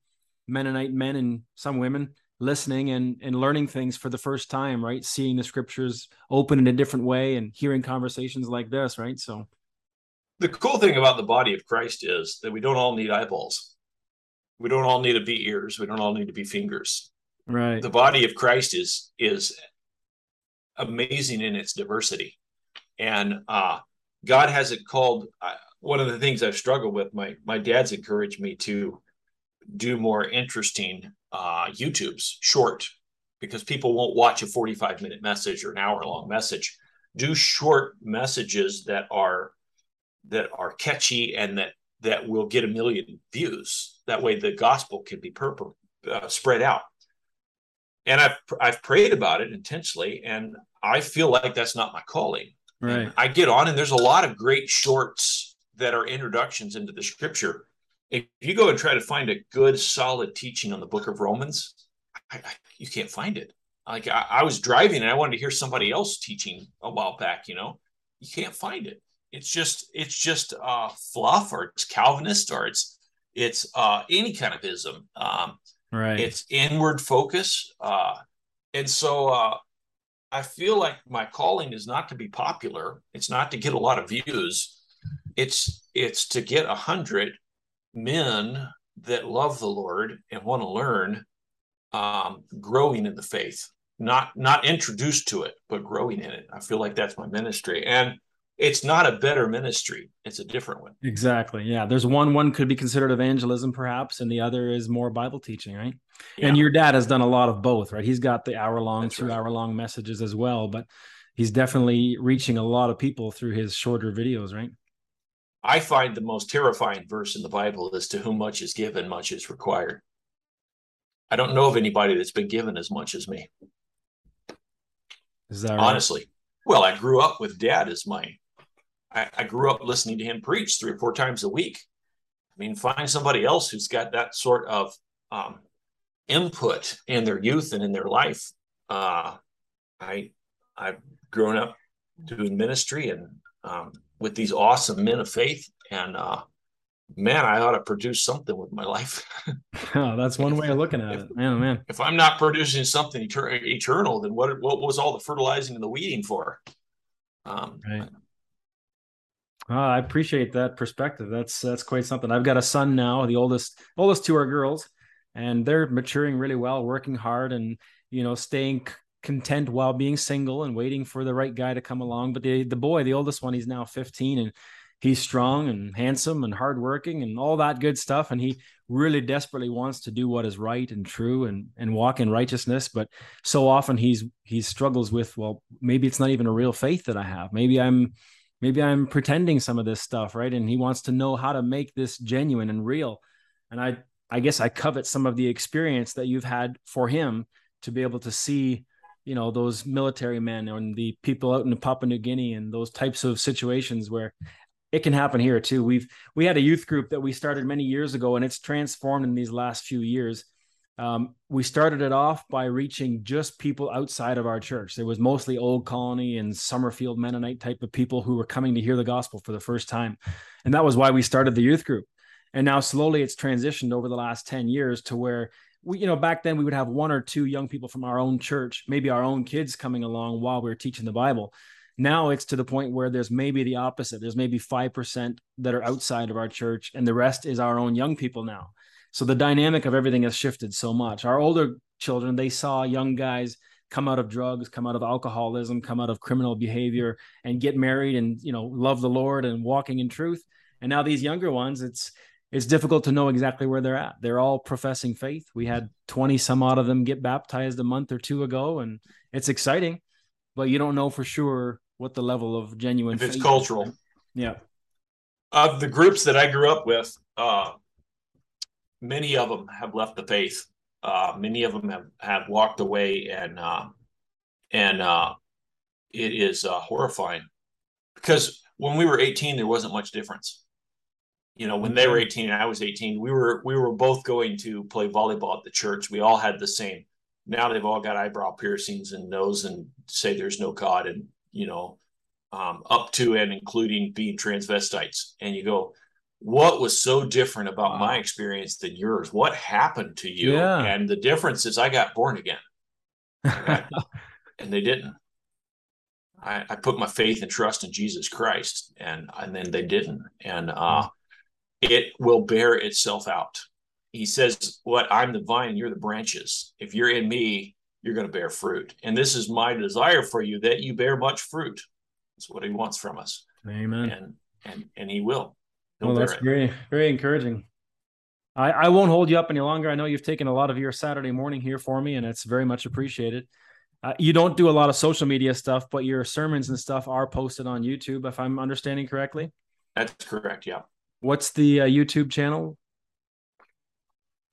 Mennonite men and some women listening and, and learning things for the first time, right? Seeing the scriptures open in a different way and hearing conversations like this, right? So the cool thing about the body of Christ is that we don't all need eyeballs. We don't all need to be ears. We don't all need to be fingers. Right. The body of Christ is is amazing in its diversity. And uh, God has it called. Uh, one of the things I've struggled with, my, my dad's encouraged me to do more interesting uh, YouTubes, short, because people won't watch a forty-five minute message or an hour long message. Do short messages that are that are catchy and that, that will get a million views. That way the gospel can be purple, uh, spread out. And I've, I've prayed about it intensely, and I feel like that's not my calling. Right. And I get on, and there's a lot of great shorts that are introductions into the scripture. If you go and try to find a good, solid teaching on the book of Romans, I, I, you can't find it. Like I, I was driving and I wanted to hear somebody else teaching a while back, you know, you can't find it. It's just it's just uh, fluff, or it's Calvinist, or it's it's uh, any kind of ism. Um, right. It's inward focus, uh, and so uh, I feel like my calling is not to be popular. It's not to get a lot of views. It's it's to get a hundred men that love the Lord and want to learn, um, growing in the faith, not not introduced to it, but growing in it. I feel like that's my ministry, and it's not a better ministry; it's a different one. Exactly. Yeah. There's one. One could be considered evangelism, perhaps, and the other is more Bible teaching, right? Yeah. And your dad has done a lot of both, right? He's got the hour long, through right. hour long messages as well, but he's definitely reaching a lot of people through his shorter videos, right? I find the most terrifying verse in the Bible is, to whom much is given, much is required. I don't know of anybody that's been given as much as me. Is that right? Honestly. Well, I grew up with dad as my, I, I grew up listening to him preach three or four times a week. I mean, find somebody else who's got that sort of um, input in their youth and in their life. Uh, I, I've grown up doing ministry and um, with these awesome men of faith, and uh, man, I ought to produce something with my life. Oh, that's one way of looking at if, it. Man, man. If I'm not producing something etern- eternal, then what, what was all the fertilizing and the weeding for? Um, right. Oh, I appreciate that perspective. That's, that's quite something. I've got a son now. The oldest, oldest two are girls, and they're maturing really well, working hard and, you know, staying c- content while being single and waiting for the right guy to come along. But the the boy, the oldest one, he's now fifteen, and he's strong and handsome and hardworking and all that good stuff. And he really desperately wants to do what is right and true and, and walk in righteousness. But so often he's, he struggles with, well, maybe it's not even a real faith that I have. Maybe I'm, maybe I'm pretending some of this stuff, right? And he wants to know how to make this genuine and real. And I, I guess I covet some of the experience that you've had for him to be able to see, you know, those military men and the people out in Papua New Guinea and those types of situations where it can happen here too. We've, we had a youth group that we started many years ago, and it's transformed in these last few years. Um, we started it off by reaching just people outside of our church. There was mostly Old Colony and Summerfield Mennonite type of people who were coming to hear the gospel for the first time. And that was why we started the youth group. And now slowly it's transitioned over the last ten years to where we, you know, back then we would have one or two young people from our own church, maybe our own kids coming along while we were teaching the Bible. Now it's to the point where there's maybe the opposite. There's maybe five percent that are outside of our church, and the rest is our own young people now. So the dynamic of everything has shifted so much. Our older children, they saw young guys come out of drugs, come out of alcoholism, come out of criminal behavior and get married and, you know, love the Lord and walking in truth. And now these younger ones, it's, it's difficult to know exactly where they're at. They're all professing faith. We had twenty some odd of them get baptized a month or two ago, and it's exciting, but you don't know for sure what the level of genuine if faith it's cultural. Is. Yeah. Of the groups that I grew up with, uh, many of them have left the faith. Uh, many of them have, have walked away, and uh, and uh, it is uh, horrifying, because when we were eighteen, there wasn't much difference. You know, when they were eighteen and I was eighteen, we were we were both going to play volleyball at the church. We all had the same. Now they've all got eyebrow piercings and nose and say there's no God, and, you know, um, up to and including being transvestites. And you go, what was so different about wow. my experience than yours? What happened to you? Yeah. And the difference is I got born again. I got, and they didn't. I, I put my faith and trust in Jesus Christ, and, and then they didn't. And uh it will bear itself out. He says, what, I'm the vine, you're the branches. If you're in me, you're going to bear fruit. And this is my desire for you, that you bear much fruit. That's what he wants from us. Amen. And and, and he will. He'll well, that's it. very, very encouraging. I, I won't hold you up any longer. I know you've taken a lot of your Saturday morning here for me, and it's very much appreciated. Uh, you don't do a lot of social media stuff, but your sermons and stuff are posted on YouTube, if I'm understanding correctly. That's correct, yeah. What's the uh, YouTube channel?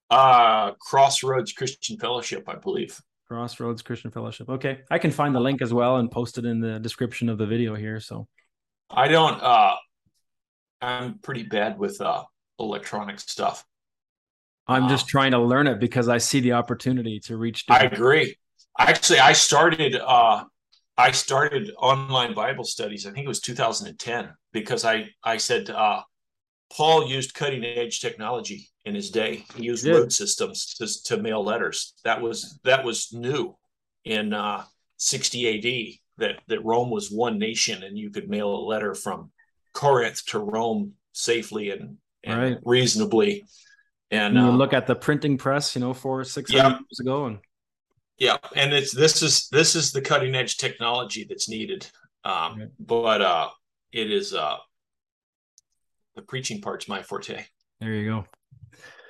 Uh, Crossroads Christian Fellowship, I believe. Crossroads Christian Fellowship. Okay. I can find the link as well and post it in the description of the video here. So I don't, uh, I'm pretty bad with uh, electronic stuff. I'm uh, just trying to learn it because I see the opportunity to reach. I agree. Actually, I started, uh, I started online Bible studies. I think it was two thousand ten, because I, I said, uh, Paul used cutting-edge technology in his day. He used yeah. road systems to, to mail letters. That was that was new in uh, sixty A D, that, that Rome was one nation, and you could mail a letter from Corinth to Rome safely and, and right. reasonably. And, and you uh, look at the printing press, you know, four or six yeah. years ago. And yeah. And it's, this is, this is the cutting edge technology that's needed. Um, right. But uh, it is, uh, the preaching part's my forte. There you go.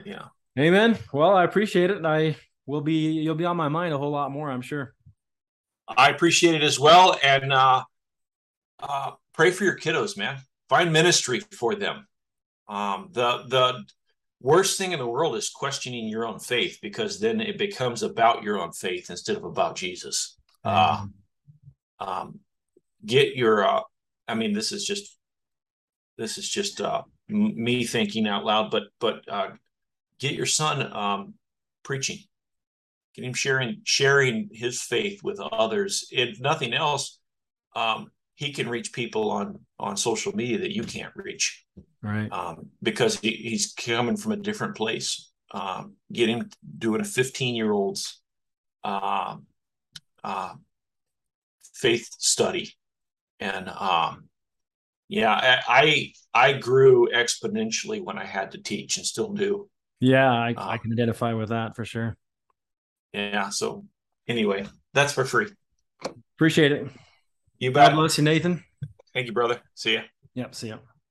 Yeah. Amen. Well, I appreciate it. And I will be, you'll be on my mind a whole lot more, I'm sure. I appreciate it as well. And uh, uh, pray for your kiddos, man. Find ministry for them. Um, the, the, worst thing in the world is questioning your own faith, because then it becomes about your own faith instead of about Jesus. Uh, um, get your, uh, I mean, this is just, this is just uh, m- me thinking out loud, but, but uh, get your son um, preaching, get him sharing, sharing his faith with others. If nothing else, um, he can reach people on, on social media that you can't reach. Right. Um, because he, he's coming from a different place. Um, get him doing a fifteen year old's uh, uh, faith study. And um, yeah, I, I grew exponentially when I had to teach, and still do. Yeah. I, uh, I can identify with that for sure. Yeah. So anyway, that's for free. Appreciate it. You bet. God bless you, Nathan. Thank you, brother. See ya. Yep. See ya.